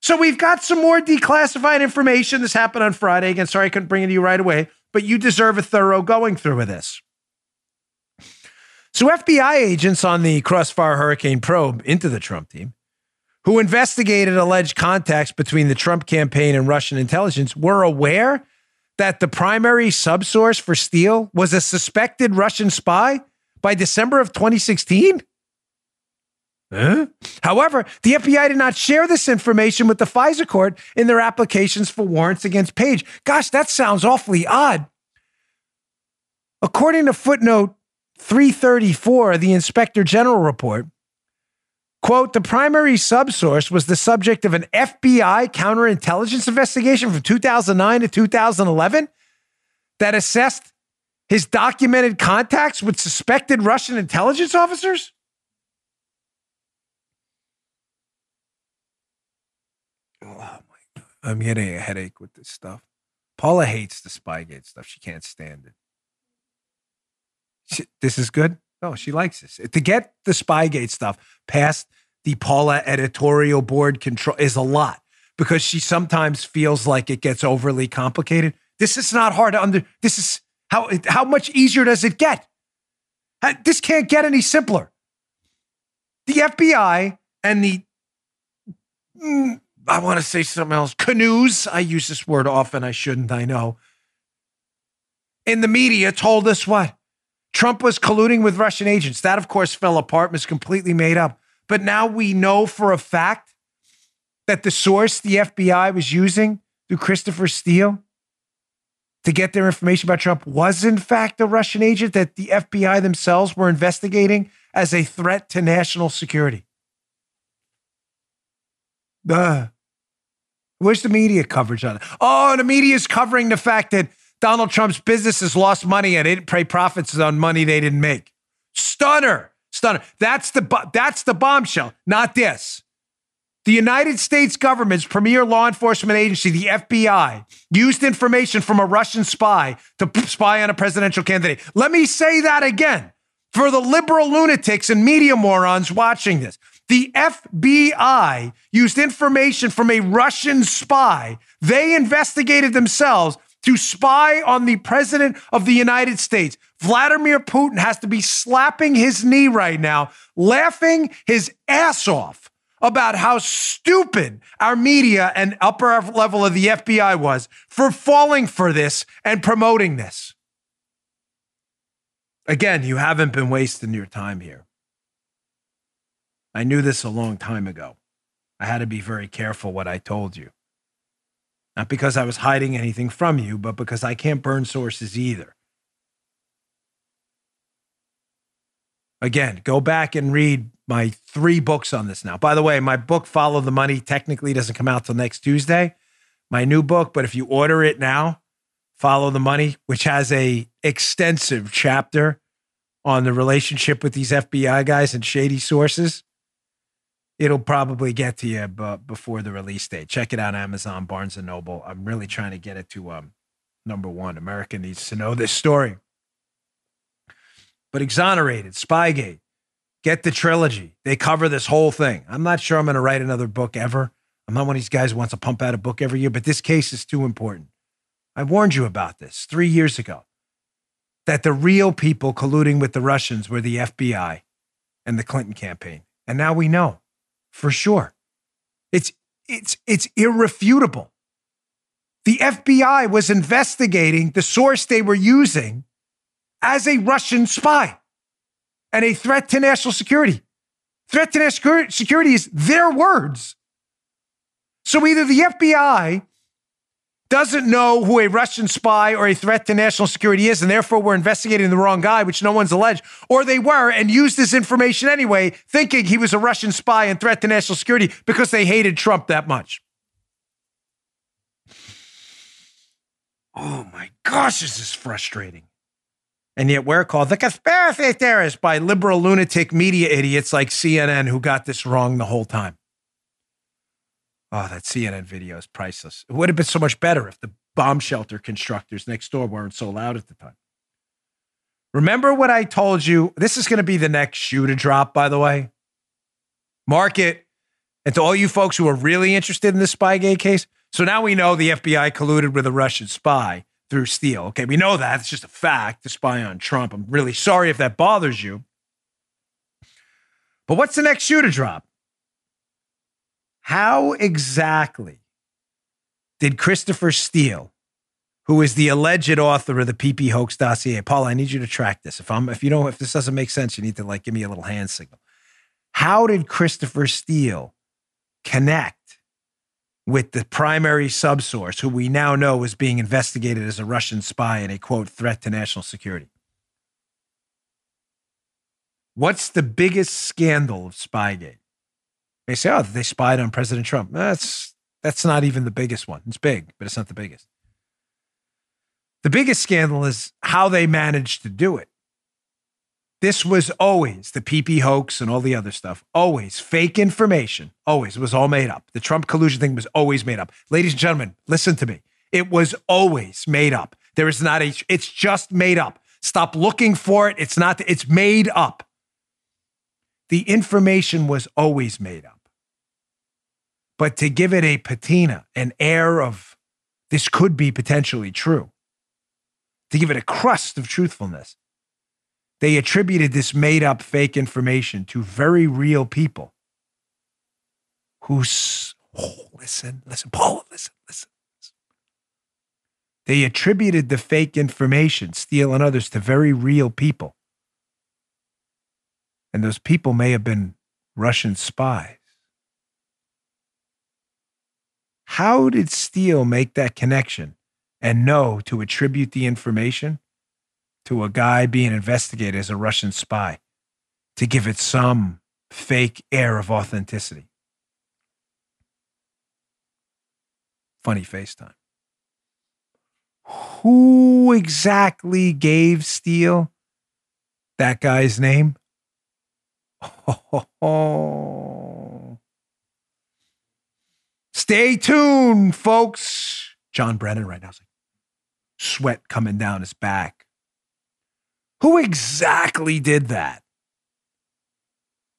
So we've got some more declassified information. This happened on Friday. Again, sorry I couldn't bring it to you right away, but you deserve a thorough going through with this. So FBI agents on the Crossfire Hurricane probe into the Trump team, who investigated alleged contacts between the Trump campaign and Russian intelligence, were aware that the primary subsource for Steele was a suspected Russian spy by December of 2016? Huh? However, the FBI did not share this information with the FISA court in their applications for warrants against Page. Gosh, that sounds awfully odd. According to footnote 334 of the Inspector General report, quote, the primary subsource was the subject of an FBI counterintelligence investigation from 2009 to 2011 that assessed his documented contacts with suspected Russian intelligence officers? Oh, my God. I'm getting a headache with this stuff. Paula hates the Spygate stuff. She can't stand it. This is good? No, she likes this. To get the Spygate stuff past the Paula editorial board control is a lot because she sometimes feels like it gets overly complicated. This is not hard to understand. This is how much easier does it get? This can't get any simpler. The FBI and the I want to say something else. Canoes. I use this word often. I shouldn't. I know. In the media told us what? Trump was colluding with Russian agents. That, of course, fell apart, was completely made up. But now we know for a fact that the source the FBI was using through Christopher Steele to get their information about Trump was, in fact, a Russian agent that the FBI themselves were investigating as a threat to national security. Where's the media coverage on it? Oh, the media's covering the fact that Donald Trump's businesses lost money and they didn't pay profits on money they didn't make. Stunner. Stunner. That's the bombshell, not this. The United States government's premier law enforcement agency, the FBI, used information from a Russian spy to spy on a presidential candidate. Let me say that again for the liberal lunatics and media morons watching this. The FBI used information from a Russian spy. They investigated themselves to spy on the president of the United States. Vladimir Putin has to be slapping his knee right now, laughing his ass off about how stupid our media and upper level of the FBI was for falling for this and promoting this. Again, you haven't been wasting your time here. I knew this a long time ago. I had to be very careful what I told you. Not because I was hiding anything from you, but because I can't burn sources either. Again, go back and read my 3 books on this now. By the way, my book, Follow the Money, technically doesn't come out till next Tuesday. My new book, but if you order it now, Follow the Money, which has an extensive chapter on the relationship with these FBI guys and shady sources, it'll probably get to you before the release date. Check it out on Amazon, Barnes & Noble. I'm really trying to get it to #1. America needs to know this story. But Exonerated, Spygate, get the trilogy. They cover this whole thing. I'm not sure I'm going to write another book ever. I'm not one of these guys who wants to pump out a book every year, but this case is too important. I warned you about this 3 years ago, that the real people colluding with the Russians were the FBI and the Clinton campaign. And now we know. For sure. It's irrefutable. The FBI was investigating the source they were using as a Russian spy and a threat to national security. Threat to national security is their words. So either the FBI doesn't know who a Russian spy or a threat to national security is, and therefore we're investigating the wrong guy, which no one's alleged, or they were and used this information anyway, thinking he was a Russian spy and threat to national security because they hated Trump that much. Oh my gosh, this is frustrating. And yet we're called the conspiracy theorist by liberal lunatic media idiots like CNN who got this wrong the whole time. Oh, that CNN video is priceless. It would have been so much better if the bomb shelter constructors next door weren't so loud at the time. Remember what I told you? This is going to be the next shoe to drop, by the way. Mark it. And to all you folks who are really interested in this Spygate case, so now we know the FBI colluded with a Russian spy through Steele. Okay, we know that. It's just a fact to spy on Trump. I'm really sorry if that bothers you. But what's the next shoe to drop? How exactly did Christopher Steele, who is the alleged author of the PP hoax dossier, Paula, I need you to track this. If this doesn't make sense, you need to like give me a little hand signal. How did Christopher Steele connect with the primary subsource, who we now know is being investigated as a Russian spy and a quote threat to national security? What's the biggest scandal of Spygate? They say, oh, they spied on President Trump. That's not even the biggest one. It's big, but it's not the biggest. The biggest scandal is how they managed to do it. This was always the PP hoax and all the other stuff. Always fake information. Always. It was all made up. The Trump collusion thing was always made up. Ladies and gentlemen, listen to me. It was always made up. It's just made up. Stop looking for it. It's made up. The information was always made up. But to give it a patina, an air of this could be potentially true, to give it a crust of truthfulness, they attributed this made-up fake information to very real people listen, Paula, listen. They attributed the fake information, Steele and others, to very real people. And those people may have been Russian spies. How did Steele make that connection and know to attribute the information to a guy being investigated as a Russian spy to give it some fake air of authenticity? Funny FaceTime. Who exactly gave Steele that guy's name? Oh. Stay tuned, folks. John Brennan right now is like sweat coming down his back. Who exactly did that?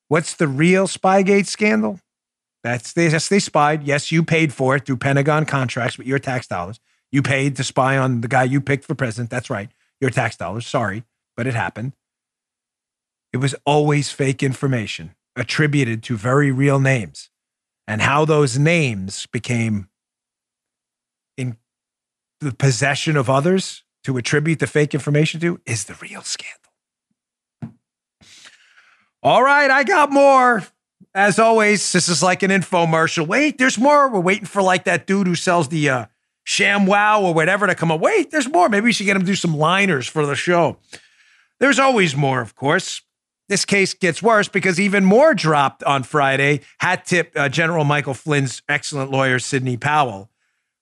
What's the real Spygate scandal? Yes, they spied. Yes, you paid for it through Pentagon contracts with your tax dollars. You paid to spy on the guy you picked for president. That's right. Your tax dollars. Sorry, but it happened. It was always fake information attributed to very real names, and how those names became in the possession of others to attribute the fake information to is the real scandal. All right, I got more. As always, this is like an infomercial. Wait, there's more. We're waiting for like that dude who sells the sham wow or whatever to come up. Wait, there's more. Maybe we should get him to do some liners for the show. There's always more, of course. This case gets worse because even more dropped on Friday. Hat tip General Michael Flynn's excellent lawyer, Sidney Powell,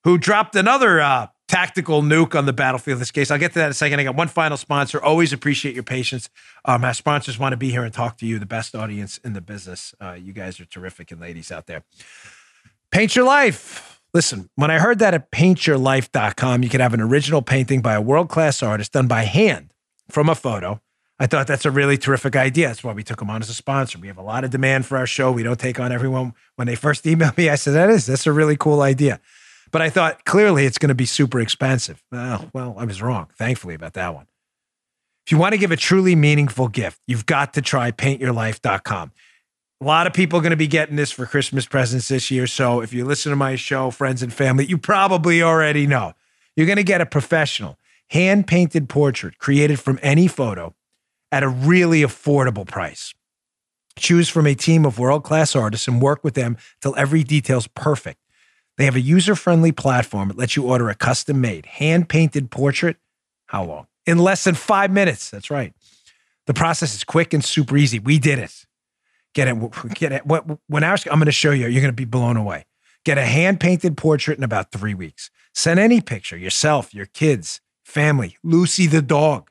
who dropped another tactical nuke on the battlefield of this case. I'll get to that in a second. I got one final sponsor. Always appreciate your patience. Our sponsors want to be here and talk to you, the best audience in the business. You guys are terrific, and ladies out there. Paint Your Life. Listen, when I heard that at paintyourlife.com, you could have an original painting by a world-class artist done by hand from a photo. I thought that's a really terrific idea. That's why we took them on as a sponsor. We have a lot of demand for our show. We don't take on everyone. When they first emailed me, I said, that's a really cool idea. But I thought, clearly, it's going to be super expensive. Well, I was wrong, thankfully, about that one. If you want to give a truly meaningful gift, you've got to try paintyourlife.com. A lot of people are going to be getting this for Christmas presents this year. So if you listen to my show, friends and family, you probably already know. You're going to get a professional, hand-painted portrait created from any photo at a really affordable price. Choose from a team of world-class artists and work with them till every detail's perfect. They have a user-friendly platform that lets you order a custom-made, hand-painted portrait. How long? In less than 5 minutes. That's right. The process is quick and super easy. We did it. Get it. I'm going to show you, you're going to be blown away. Get a hand-painted portrait in about 3 weeks. Send any picture, yourself, your kids, family, Lucy the dog,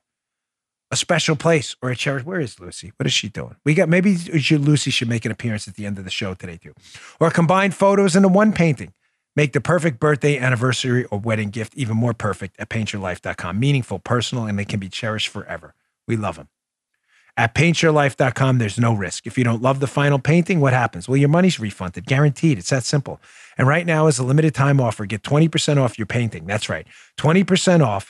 a special place or a charity. Where is Lucy? What is she doing? Maybe Lucy should make an appearance at the end of the show today too. Or combine photos into one painting. Make the perfect birthday, anniversary, or wedding gift even more perfect at paintyourlife.com. Meaningful, personal, and they can be cherished forever. We love them. At paintyourlife.com, there's no risk. If you don't love the final painting, what happens? Well, your money's refunded, guaranteed. It's that simple. And right now is a limited time offer. Get 20% off your painting. That's right, 20% off.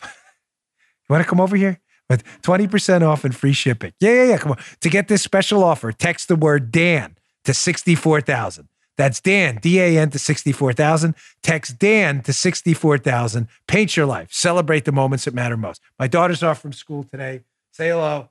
You want to come over here? With 20% off and free shipping. Yeah, come on. To get this special offer, text the word DAN to 64,000. That's Dan, D-A-N to 64,000. Text Dan to 64,000. Paint your life. Celebrate the moments that matter most. My daughter's off from school today. Say hello.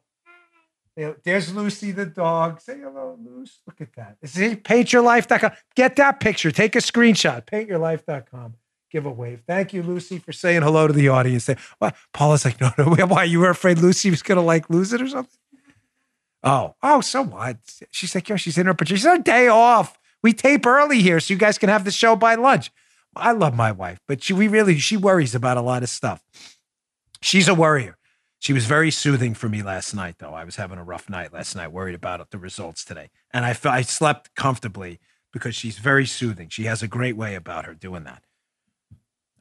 There's Lucy the dog. Say hello, Luce. Look at that. See, paintyourlife.com. Get that picture. Take a screenshot. Paintyourlife.com. Give a wave. Thank you, Lucy, for saying hello to the audience. Well, Paula's like, no. Why? You were afraid Lucy was going to lose it or something? Oh, so what? She's like, she's in her pajamas. She's on day off. We tape early here so you guys can have the show by lunch. I love my wife, but she worries about a lot of stuff. She's a worrier. She was very soothing for me last night, though. I was having a rough night last night, worried about the results today. And I slept comfortably because she's very soothing. She has a great way about her doing that.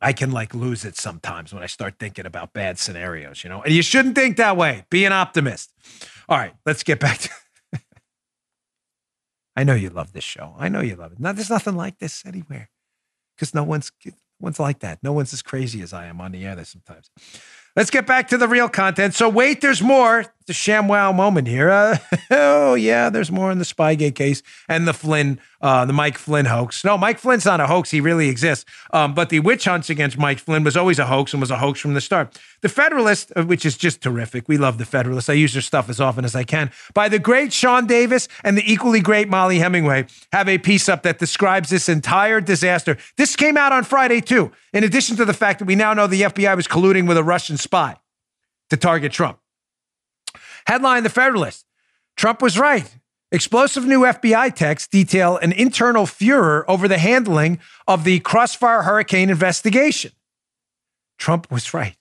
I can lose it sometimes when I start thinking about bad scenarios, and you shouldn't think that way. Be an optimist. All right, let's get back to I know you love this show. I know you love it. Now, there's nothing like this anywhere because no one's like that. No one's as crazy as I am on the air there sometimes. Let's get back to the real content. So wait, there's more. The ShamWow moment here. There's more in the Spygate case and the Flynn, the Mike Flynn hoax. No, Mike Flynn's not a hoax. He really exists. But the witch hunts against Mike Flynn was always a hoax and was a hoax from the start. The Federalist, which is just terrific. We love the Federalist. I use their stuff as often as I can. By the great Sean Davis and the equally great Molly Hemingway have a piece up that describes this entire disaster. This came out on Friday too. In addition to the fact that we now know the FBI was colluding with a Russian spy to target Trump. Headline, The Federalist, Trump was right. Explosive new FBI texts detail an internal furor over the handling of the Crossfire Hurricane investigation. Trump was right.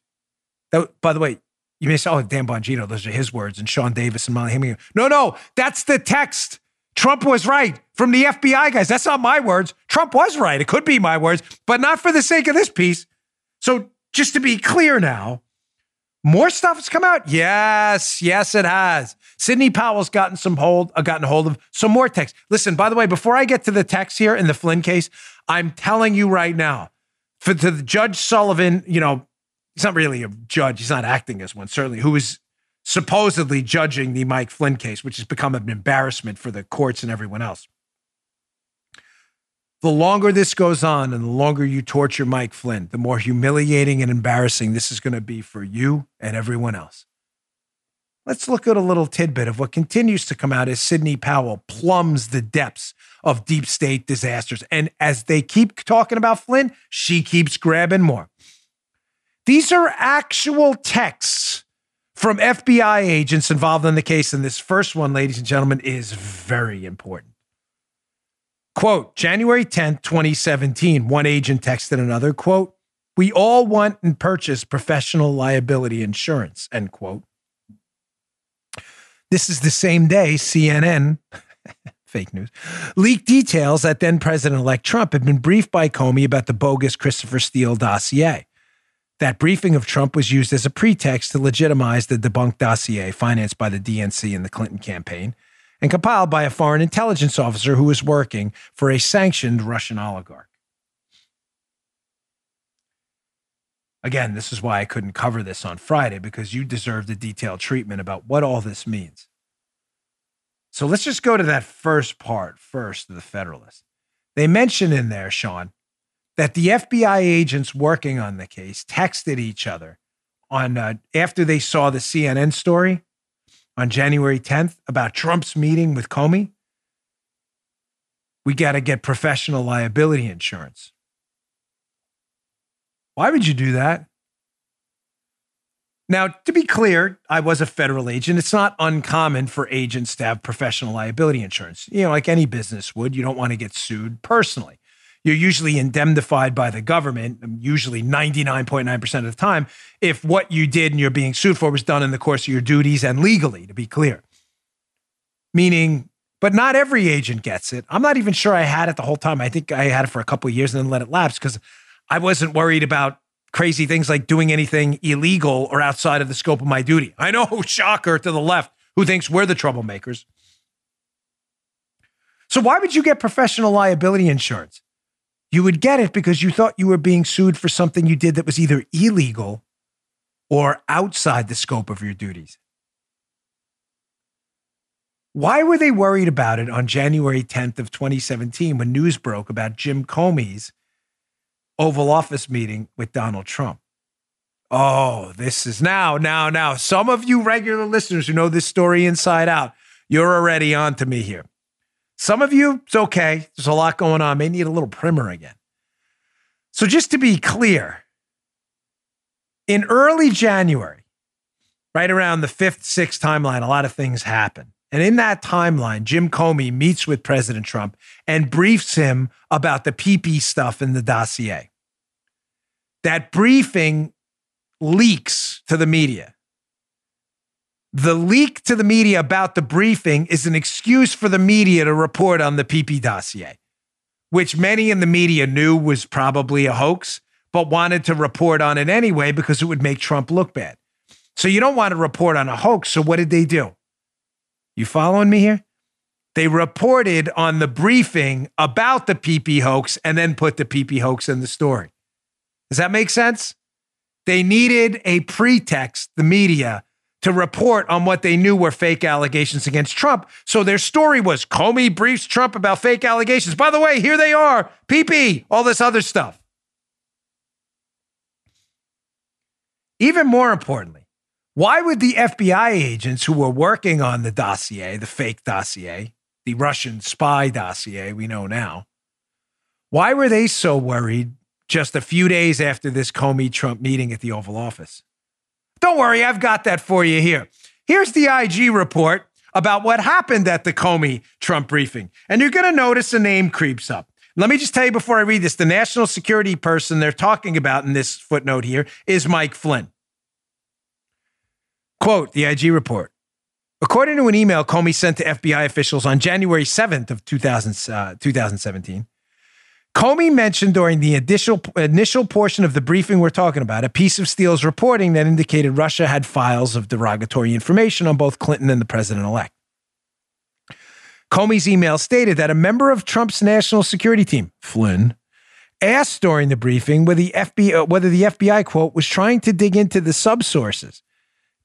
That, by the way, you may say, Dan Bongino, those are his words, and Sean Davis and Molly Hemingway. No, that's the text. Trump was right from the FBI guys. That's not my words. Trump was right. It could be my words, but not for the sake of this piece. So just to be clear now, more stuff has come out? Yes, it has. Sidney Powell's gotten hold of some more text. Listen, by the way, before I get to the text here in the Flynn case, I'm telling you right now, to the Judge Sullivan, he's not really a judge. He's not acting as one, certainly, who is supposedly judging the Mike Flynn case, which has become an embarrassment for the courts and everyone else. The longer this goes on and the longer you torture Mike Flynn, the more humiliating and embarrassing this is going to be for you and everyone else. Let's look at a little tidbit of what continues to come out as Sidney Powell plumbs the depths of deep state disasters. And as they keep talking about Flynn, she keeps grabbing more. These are actual texts from FBI agents involved in the case. And this first one, ladies and gentlemen, is very important. Quote, January 10th, 2017, one agent texted another, quote, we all want and purchase professional liability insurance, end quote. This is the same day CNN, fake news, leaked details that then President-elect Trump had been briefed by Comey about the bogus Christopher Steele dossier. That briefing of Trump was used as a pretext to legitimize the debunked dossier financed by the DNC and the Clinton campaign, and compiled by a foreign intelligence officer who was working for a sanctioned Russian oligarch. Again, this is why I couldn't cover this on Friday, because you deserved a detailed treatment about what all this means. So let's just go to that first part first of the Federalist. They mention in there, Sean, that the FBI agents working on the case texted each other on after they saw the CNN story on January 10th about Trump's meeting with Comey. We got to get professional liability insurance. Why would you do that? Now, to be clear, I was a federal agent. It's not uncommon for agents to have professional liability insurance. You know, like any business would, you don't want to get sued personally. You're usually indemnified by the government, usually 99.9% of the time, if what you did and you're being sued for was done in the course of your duties and legally, to be clear. Meaning, but not every agent gets it. I'm not even sure I had it the whole time. I think I had it for a couple of years and then let it lapse because I wasn't worried about crazy things like doing anything illegal or outside of the scope of my duty. I know, shocker to the left, who thinks we're the troublemakers. So why would you get professional liability insurance? You would get it because you thought you were being sued for something you did that was either illegal or outside the scope of your duties. Why were they worried about it on January 10th of 2017 when news broke about Jim Comey's Oval Office meeting with Donald Trump? Oh, this is now. Some of you regular listeners who know this story inside out, you're already on to me here. Some of you, it's okay. There's a lot going on. May need a little primer again. So just to be clear, in early January, right around the 5th, 6th timeline, a lot of things happen. And in that timeline, Jim Comey meets with President Trump and briefs him about the PP stuff in the dossier. That briefing leaks to the media. The leak to the media about the briefing is an excuse for the media to report on the PP dossier, which many in the media knew was probably a hoax, but wanted to report on it anyway because it would make Trump look bad. So you don't want to report on a hoax. So what did they do? You following me here? They reported on the briefing about the PP hoax and then put the PP hoax in the story. Does that make sense? They needed a pretext, the media, to report on what they knew were fake allegations against Trump. So their story was Comey briefs Trump about fake allegations. By the way, here they are, PP, all this other stuff. Even more importantly, why would the FBI agents who were working on the dossier, the fake dossier, the Russian spy dossier we know now, why were they so worried just a few days after this Comey-Trump meeting at the Oval Office? Don't worry, I've got that for you here. Here's the IG report about what happened at the Comey-Trump briefing. And you're going to notice a name creeps up. Let me just tell you before I read this, the national security person they're talking about in this footnote here is Mike Flynn. Quote, the IG report. According to an email Comey sent to FBI officials on January 7th of 2017, Comey mentioned during the initial portion of the briefing we're talking about, a piece of Steele's reporting that indicated Russia had files of derogatory information on both Clinton and the president-elect. Comey's email stated that a member of Trump's national security team, Flynn, asked during the briefing whether the FBI, quote, was trying to dig into the subsources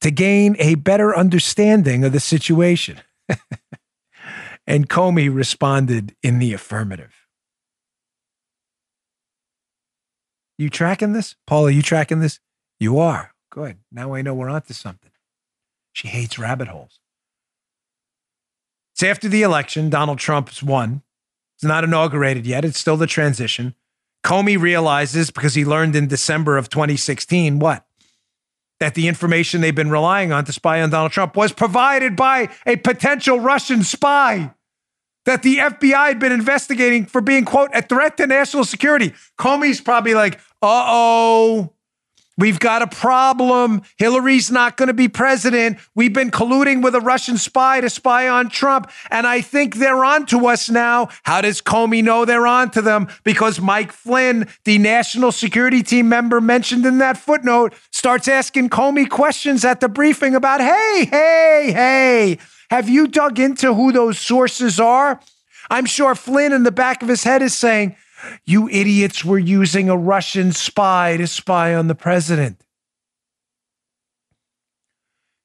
to gain a better understanding of the situation. And Comey responded in the affirmative. You tracking this? Paula, you tracking this? You are. Good. Now I know we're onto something. She hates rabbit holes. It's after the election. Donald Trump's won. It's not inaugurated yet. It's still the transition. Comey realizes, because he learned in December of 2016, what? That the information they've been relying on to spy on Donald Trump was provided by a potential Russian spy that the FBI had been investigating for being, quote, a threat to national security. Comey's probably like, uh-oh, we've got a problem. Hillary's not going to be president. We've been colluding with a Russian spy to spy on Trump, and I think they're on to us now. How does Comey know they're on to them? Because Mike Flynn, the national security team member mentioned in that footnote, starts asking Comey questions at the briefing about, hey, have you dug into who those sources are? I'm sure Flynn in the back of his head is saying, you idiots were using a Russian spy to spy on the president.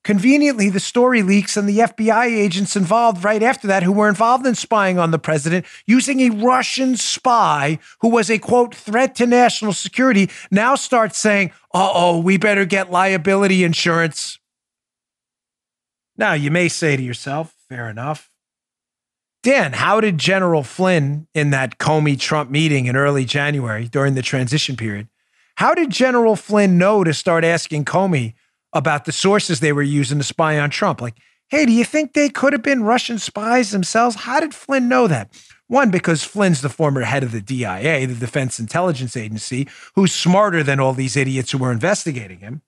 Conveniently, the story leaks and the FBI agents involved right after that who were involved in spying on the president using a Russian spy who was a, quote, threat to national security now start saying, uh-oh, we better get liability insurance. Now, you may say to yourself, fair enough. Dan, how did General Flynn in that Comey-Trump meeting in early January during the transition period, How did General Flynn know to start asking Comey about the sources they were using to spy on Trump? Like, hey, do you think they could have been Russian spies themselves? How did Flynn know that? One, because Flynn's the former head of the DIA, the Defense Intelligence Agency, who's smarter than all these idiots who were investigating him.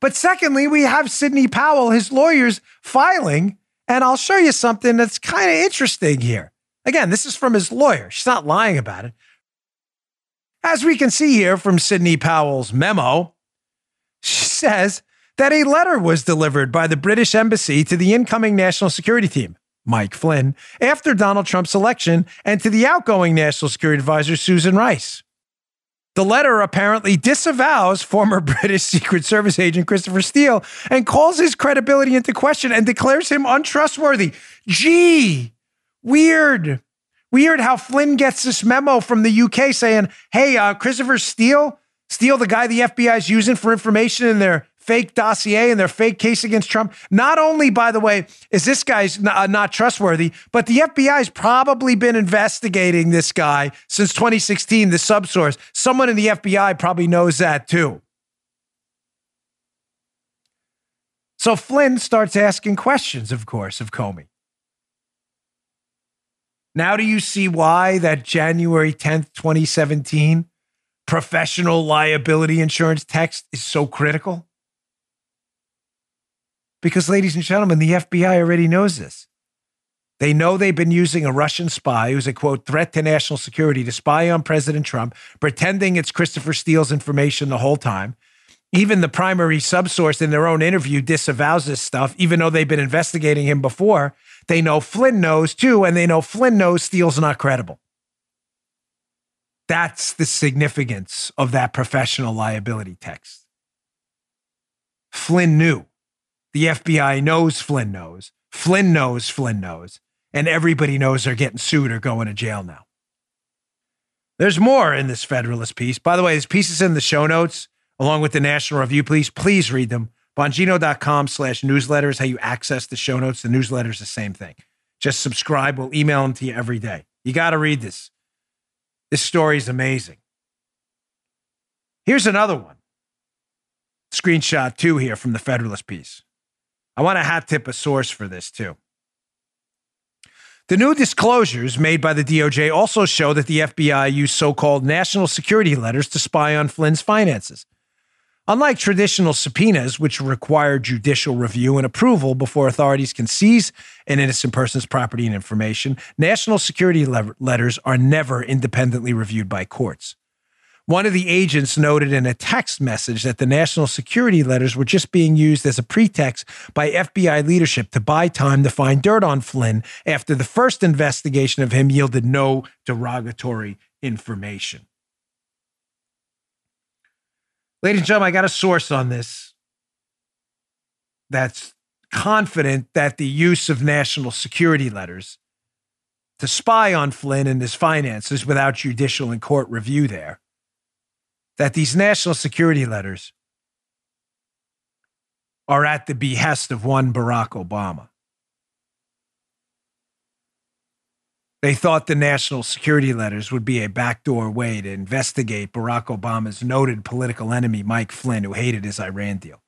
But secondly, we have Sidney Powell, his lawyers, filing, and I'll show you something that's kind of interesting here. Again, this is from his lawyer. She's not lying about it. As we can see here from Sidney Powell's memo, she says that a letter was delivered by the British Embassy to the incoming National Security Team, Mike Flynn, after Donald Trump's election, and to the outgoing National Security Advisor, Susan Rice. The letter apparently disavows former British Secret Service agent Christopher Steele and calls his credibility into question and declares him untrustworthy. Gee, weird. Weird how Flynn gets this memo from the UK saying, hey, Christopher Steele, the guy the FBI is using for information in their fake dossier and their fake case against Trump. Not only, by the way, is this guy's not trustworthy, but the FBI's probably been investigating this guy since 2016, the subsource. Someone in the FBI probably knows that too. So Flynn starts asking questions, of course, of Comey. Now do you see why that January 10th, 2017 professional liability insurance text is so critical? Because, ladies and gentlemen, the FBI already knows this. They know they've been using a Russian spy who's a, quote, threat to national security to spy on President Trump, pretending it's Christopher Steele's information the whole time. Even the primary subsource in their own interview disavows this stuff, even though they've been investigating him before. They know Flynn knows too, and they know Flynn knows Steele's not credible. That's the significance of that professional liability text. Flynn knew. The FBI knows Flynn knows. Flynn knows Flynn knows. And everybody knows they're getting sued or going to jail now. There's more in this Federalist piece. By the way, this piece is in the show notes, along with the National Review. Please read them. Bongino.com/newsletter is how you access the show notes. The newsletter is the same thing. Just subscribe. We'll email them to you every day. You got to read this. This story is amazing. Here's another one. Screenshot two here from the Federalist piece. I want to hat tip a source for this too. The new disclosures made by the DOJ also show that the FBI used so-called national security letters to spy on Flynn's finances. Unlike traditional subpoenas, which require judicial review and approval before authorities can seize an innocent person's property and information, national security letters are never independently reviewed by courts. One of the agents noted in a text message that the national security letters were just being used as a pretext by FBI leadership to buy time to find dirt on Flynn after the first investigation of him yielded no derogatory information. Ladies and gentlemen, I got a source on this that's confident that the use of national security letters to spy on Flynn and his finances without judicial and court review there, that these national security letters are at the behest of one Barack Obama. They thought the national security letters would be a backdoor way to investigate Barack Obama's noted political enemy, Mike Flynn, who hated his Iran deal.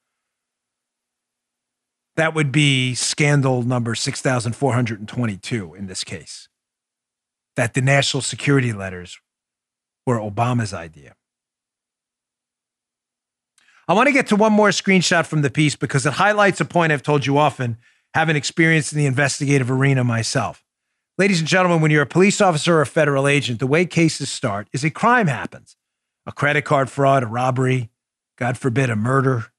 That would be scandal number 6,422 in this case, that the national security letters were Obama's idea. I want to get to one more screenshot from the piece because it highlights a point I've told you often, having experienced in the investigative arena myself. Ladies and gentlemen, when you're a police officer or a federal agent, the way cases start is a crime happens. A credit card fraud, a robbery, God forbid, a murder.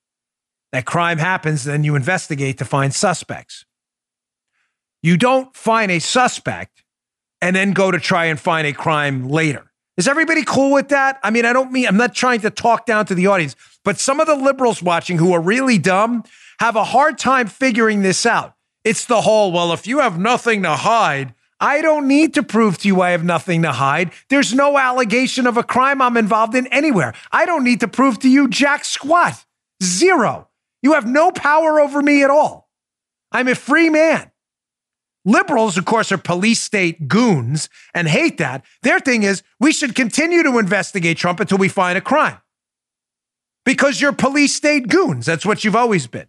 That crime happens, then you investigate to find suspects. You don't find a suspect and then go to try and find a crime later. Is everybody cool with that? I mean, I'm not trying to talk down to the audience, but some of the liberals watching who are really dumb have a hard time figuring this out. It's the whole, well, if you have nothing to hide, I don't need to prove to you I have nothing to hide. There's no allegation of a crime I'm involved in anywhere. I don't need to prove to you jack squat. Zero. You have no power over me at all. I'm a free man. Liberals, of course, are police state goons and hate that. Their thing is we should continue to investigate Trump until we find a crime because you're police state goons. That's what you've always been.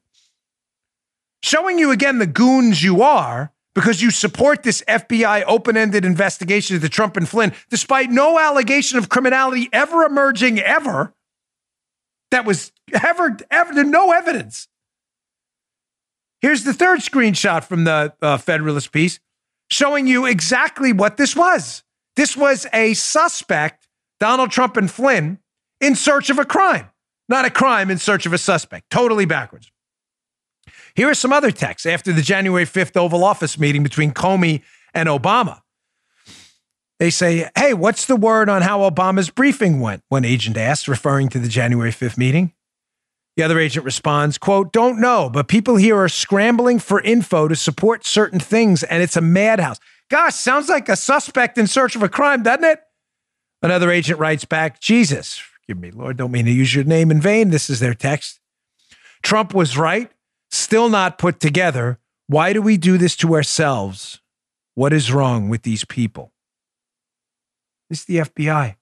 Showing you again the goons you are because you support this FBI open-ended investigation into Trump and Flynn, despite no allegation of criminality ever emerging ever. That was ever, no evidence. Here's the third screenshot from the Federalist piece showing you exactly what this was. This was a suspect, Donald Trump and Flynn, in search of a crime. Not a crime in search of a suspect. Totally backwards. Here are some other texts after the January 5th Oval Office meeting between Comey and Obama. They say, hey, what's the word on how Obama's briefing went? One agent asks, referring to the January 5th meeting. The other agent responds, quote, don't know, but people here are scrambling for info to support certain things, and it's a madhouse. Gosh, sounds like a suspect in search of a crime, doesn't it? Another agent writes back, Jesus, forgive me, Lord, don't mean to use your name in vain. This is their text. Trump was right, still not put together. Why do we do this to ourselves? What is wrong with these people? This is the FBI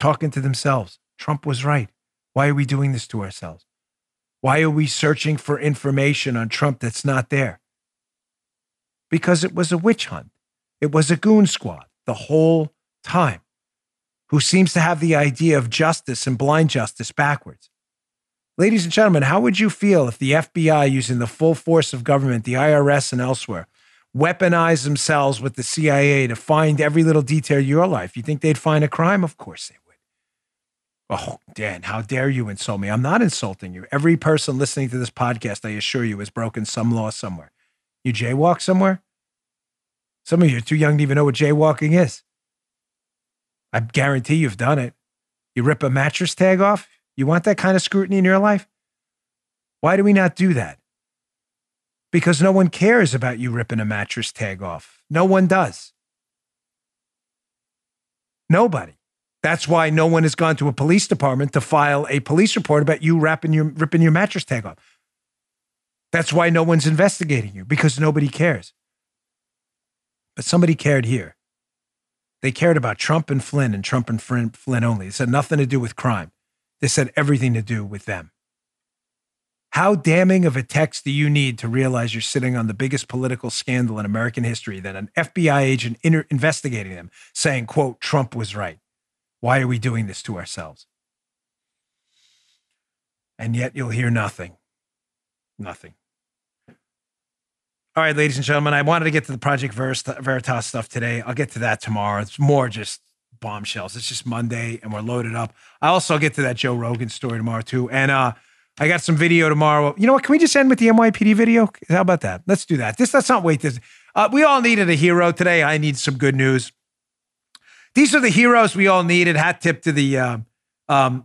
talking to themselves. Trump was right. Why are we doing this to ourselves? Why are we searching for information on Trump that's not there? Because it was a witch hunt. It was a goon squad the whole time, who seems to have the idea of justice and blind justice backwards. Ladies and gentlemen, how would you feel if the FBI, using the full force of government, the IRS and elsewhere, weaponized themselves with the CIA to find every little detail of your life? You think they'd find a crime? Of course they would. Oh, Dan, how dare you insult me? I'm not insulting you. Every person listening to this podcast, I assure you, has broken some law somewhere. You jaywalk somewhere? Some of you are too young to even know what jaywalking is. I guarantee you've done it. You rip a mattress tag off? You want that kind of scrutiny in your life? Why do we not do that? Because no one cares about you ripping a mattress tag off. No one does. Nobody. That's why no one has gone to a police department to file a police report about you ripping your mattress tag off. That's why no one's investigating you, because nobody cares. But somebody cared here. They cared about Trump and Flynn, and Trump and Flynn only. This had nothing to do with crime. This had everything to do with them. How damning of a text do you need to realize you're sitting on the biggest political scandal in American history than an FBI agent investigating them, saying, quote, Trump was right. Why are we doing this to ourselves? And yet you'll hear nothing. Nothing. All right, ladies and gentlemen, I wanted to get to the Project Veritas stuff today. I'll get to that tomorrow. It's more just bombshells. It's just Monday and we're loaded up. I also get to that Joe Rogan story tomorrow too. And I got some video tomorrow. You know what? Can we just end with the NYPD video? How about that? Let's do that. Let's not wait. We all needed a hero today. I need some good news. These are the heroes we all needed. Hat tip to the,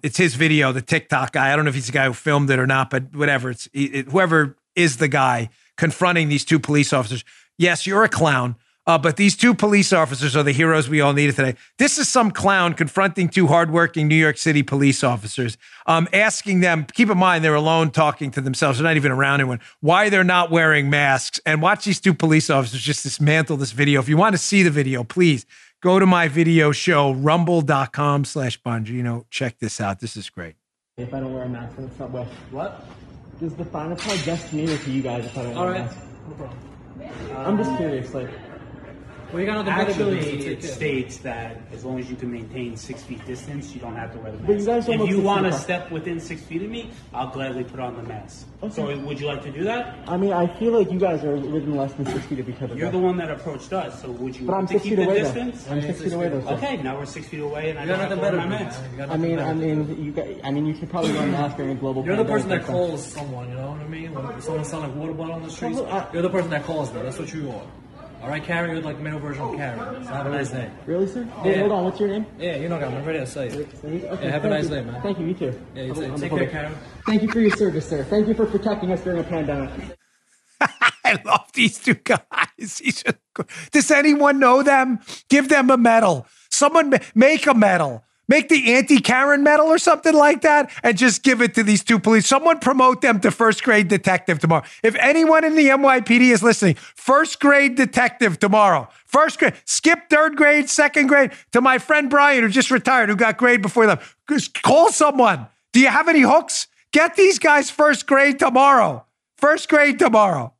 it's his video, the TikTok guy. I don't know if he's the guy who filmed it or not, but whatever. Whoever is the guy confronting these two police officers. Yes, you're a clown, but these two police officers are the heroes we all needed today. This is some clown confronting two hardworking New York City police officers, asking them, keep in mind, they're alone talking to themselves. They're not even around anyone, why they're not wearing masks. And watch these two police officers just dismantle this video. If you want to see the video, please go to my video show, rumble.com/Bongino. Check this out. This is great. If I don't wear a mask on the subway. What? Does the final card just mean to you guys if I don't wear a mask? No problem. I'm just curious, like... Well, you got the actually, it states that as long as you can maintain 6 feet distance, you don't have to wear the mask. But you guys if you want to step within 6 feet of me, I'll gladly put on the mask. Okay. So would you like to do that? I mean, I feel like you guys are within less than 6 feet of each other. You're the one that approached us, so would you want to keep the distance? I'm 6 feet away, though. Okay, now we're 6 feet away, and I don't have to wear my mask. I mean, you could probably wear a mask during a global pandemic. You're the person that calls someone, you know what I mean? Like, someone selling like water bottle on the streets. You're the person that calls them. That's what you are. All right, Carrie, you're like the male version of Carrie. So have a nice day. Really, sir? Oh, yeah. Hold on, what's your name? Yeah, you know, I'm ready to say it. Okay, have a nice day, man. Thank you, you too. Yeah, you too. Take care, Carrie. Thank you for your service, sir. Thank you for protecting us during a pandemic. I love these two guys. Does anyone know them? Give them a medal. Someone make a medal. Make the anti-Karen medal or something like that and just give it to these two police. Someone promote them to first grade detective tomorrow. If anyone in the NYPD is listening, first grade detective tomorrow. First grade, skip third grade, second grade. To my friend Brian, who just retired, who got grade before them. Just call someone. Do you have any hooks? Get these guys first grade tomorrow. First grade tomorrow.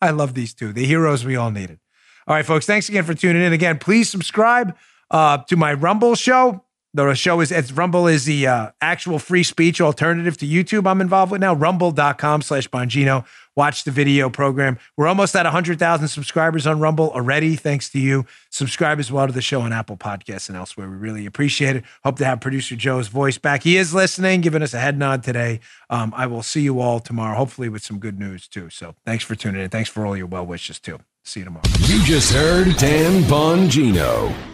I love these two. The heroes we all needed. All right, folks, thanks again for tuning in. Again, please subscribe to my Rumble show. The show is Rumble is the actual free speech alternative to YouTube I'm involved with now. Rumble.com/Bongino. Watch the video program. We're almost at 100,000 subscribers on Rumble already, thanks to you. Subscribe as well to the show on Apple Podcasts and elsewhere. We really appreciate it. Hope to have producer Joe's voice back. He is listening, giving us a head nod today. I will see you all tomorrow, hopefully with some good news too. So thanks for tuning in. Thanks for all your well wishes too. See you tomorrow. You just heard Dan Bongino.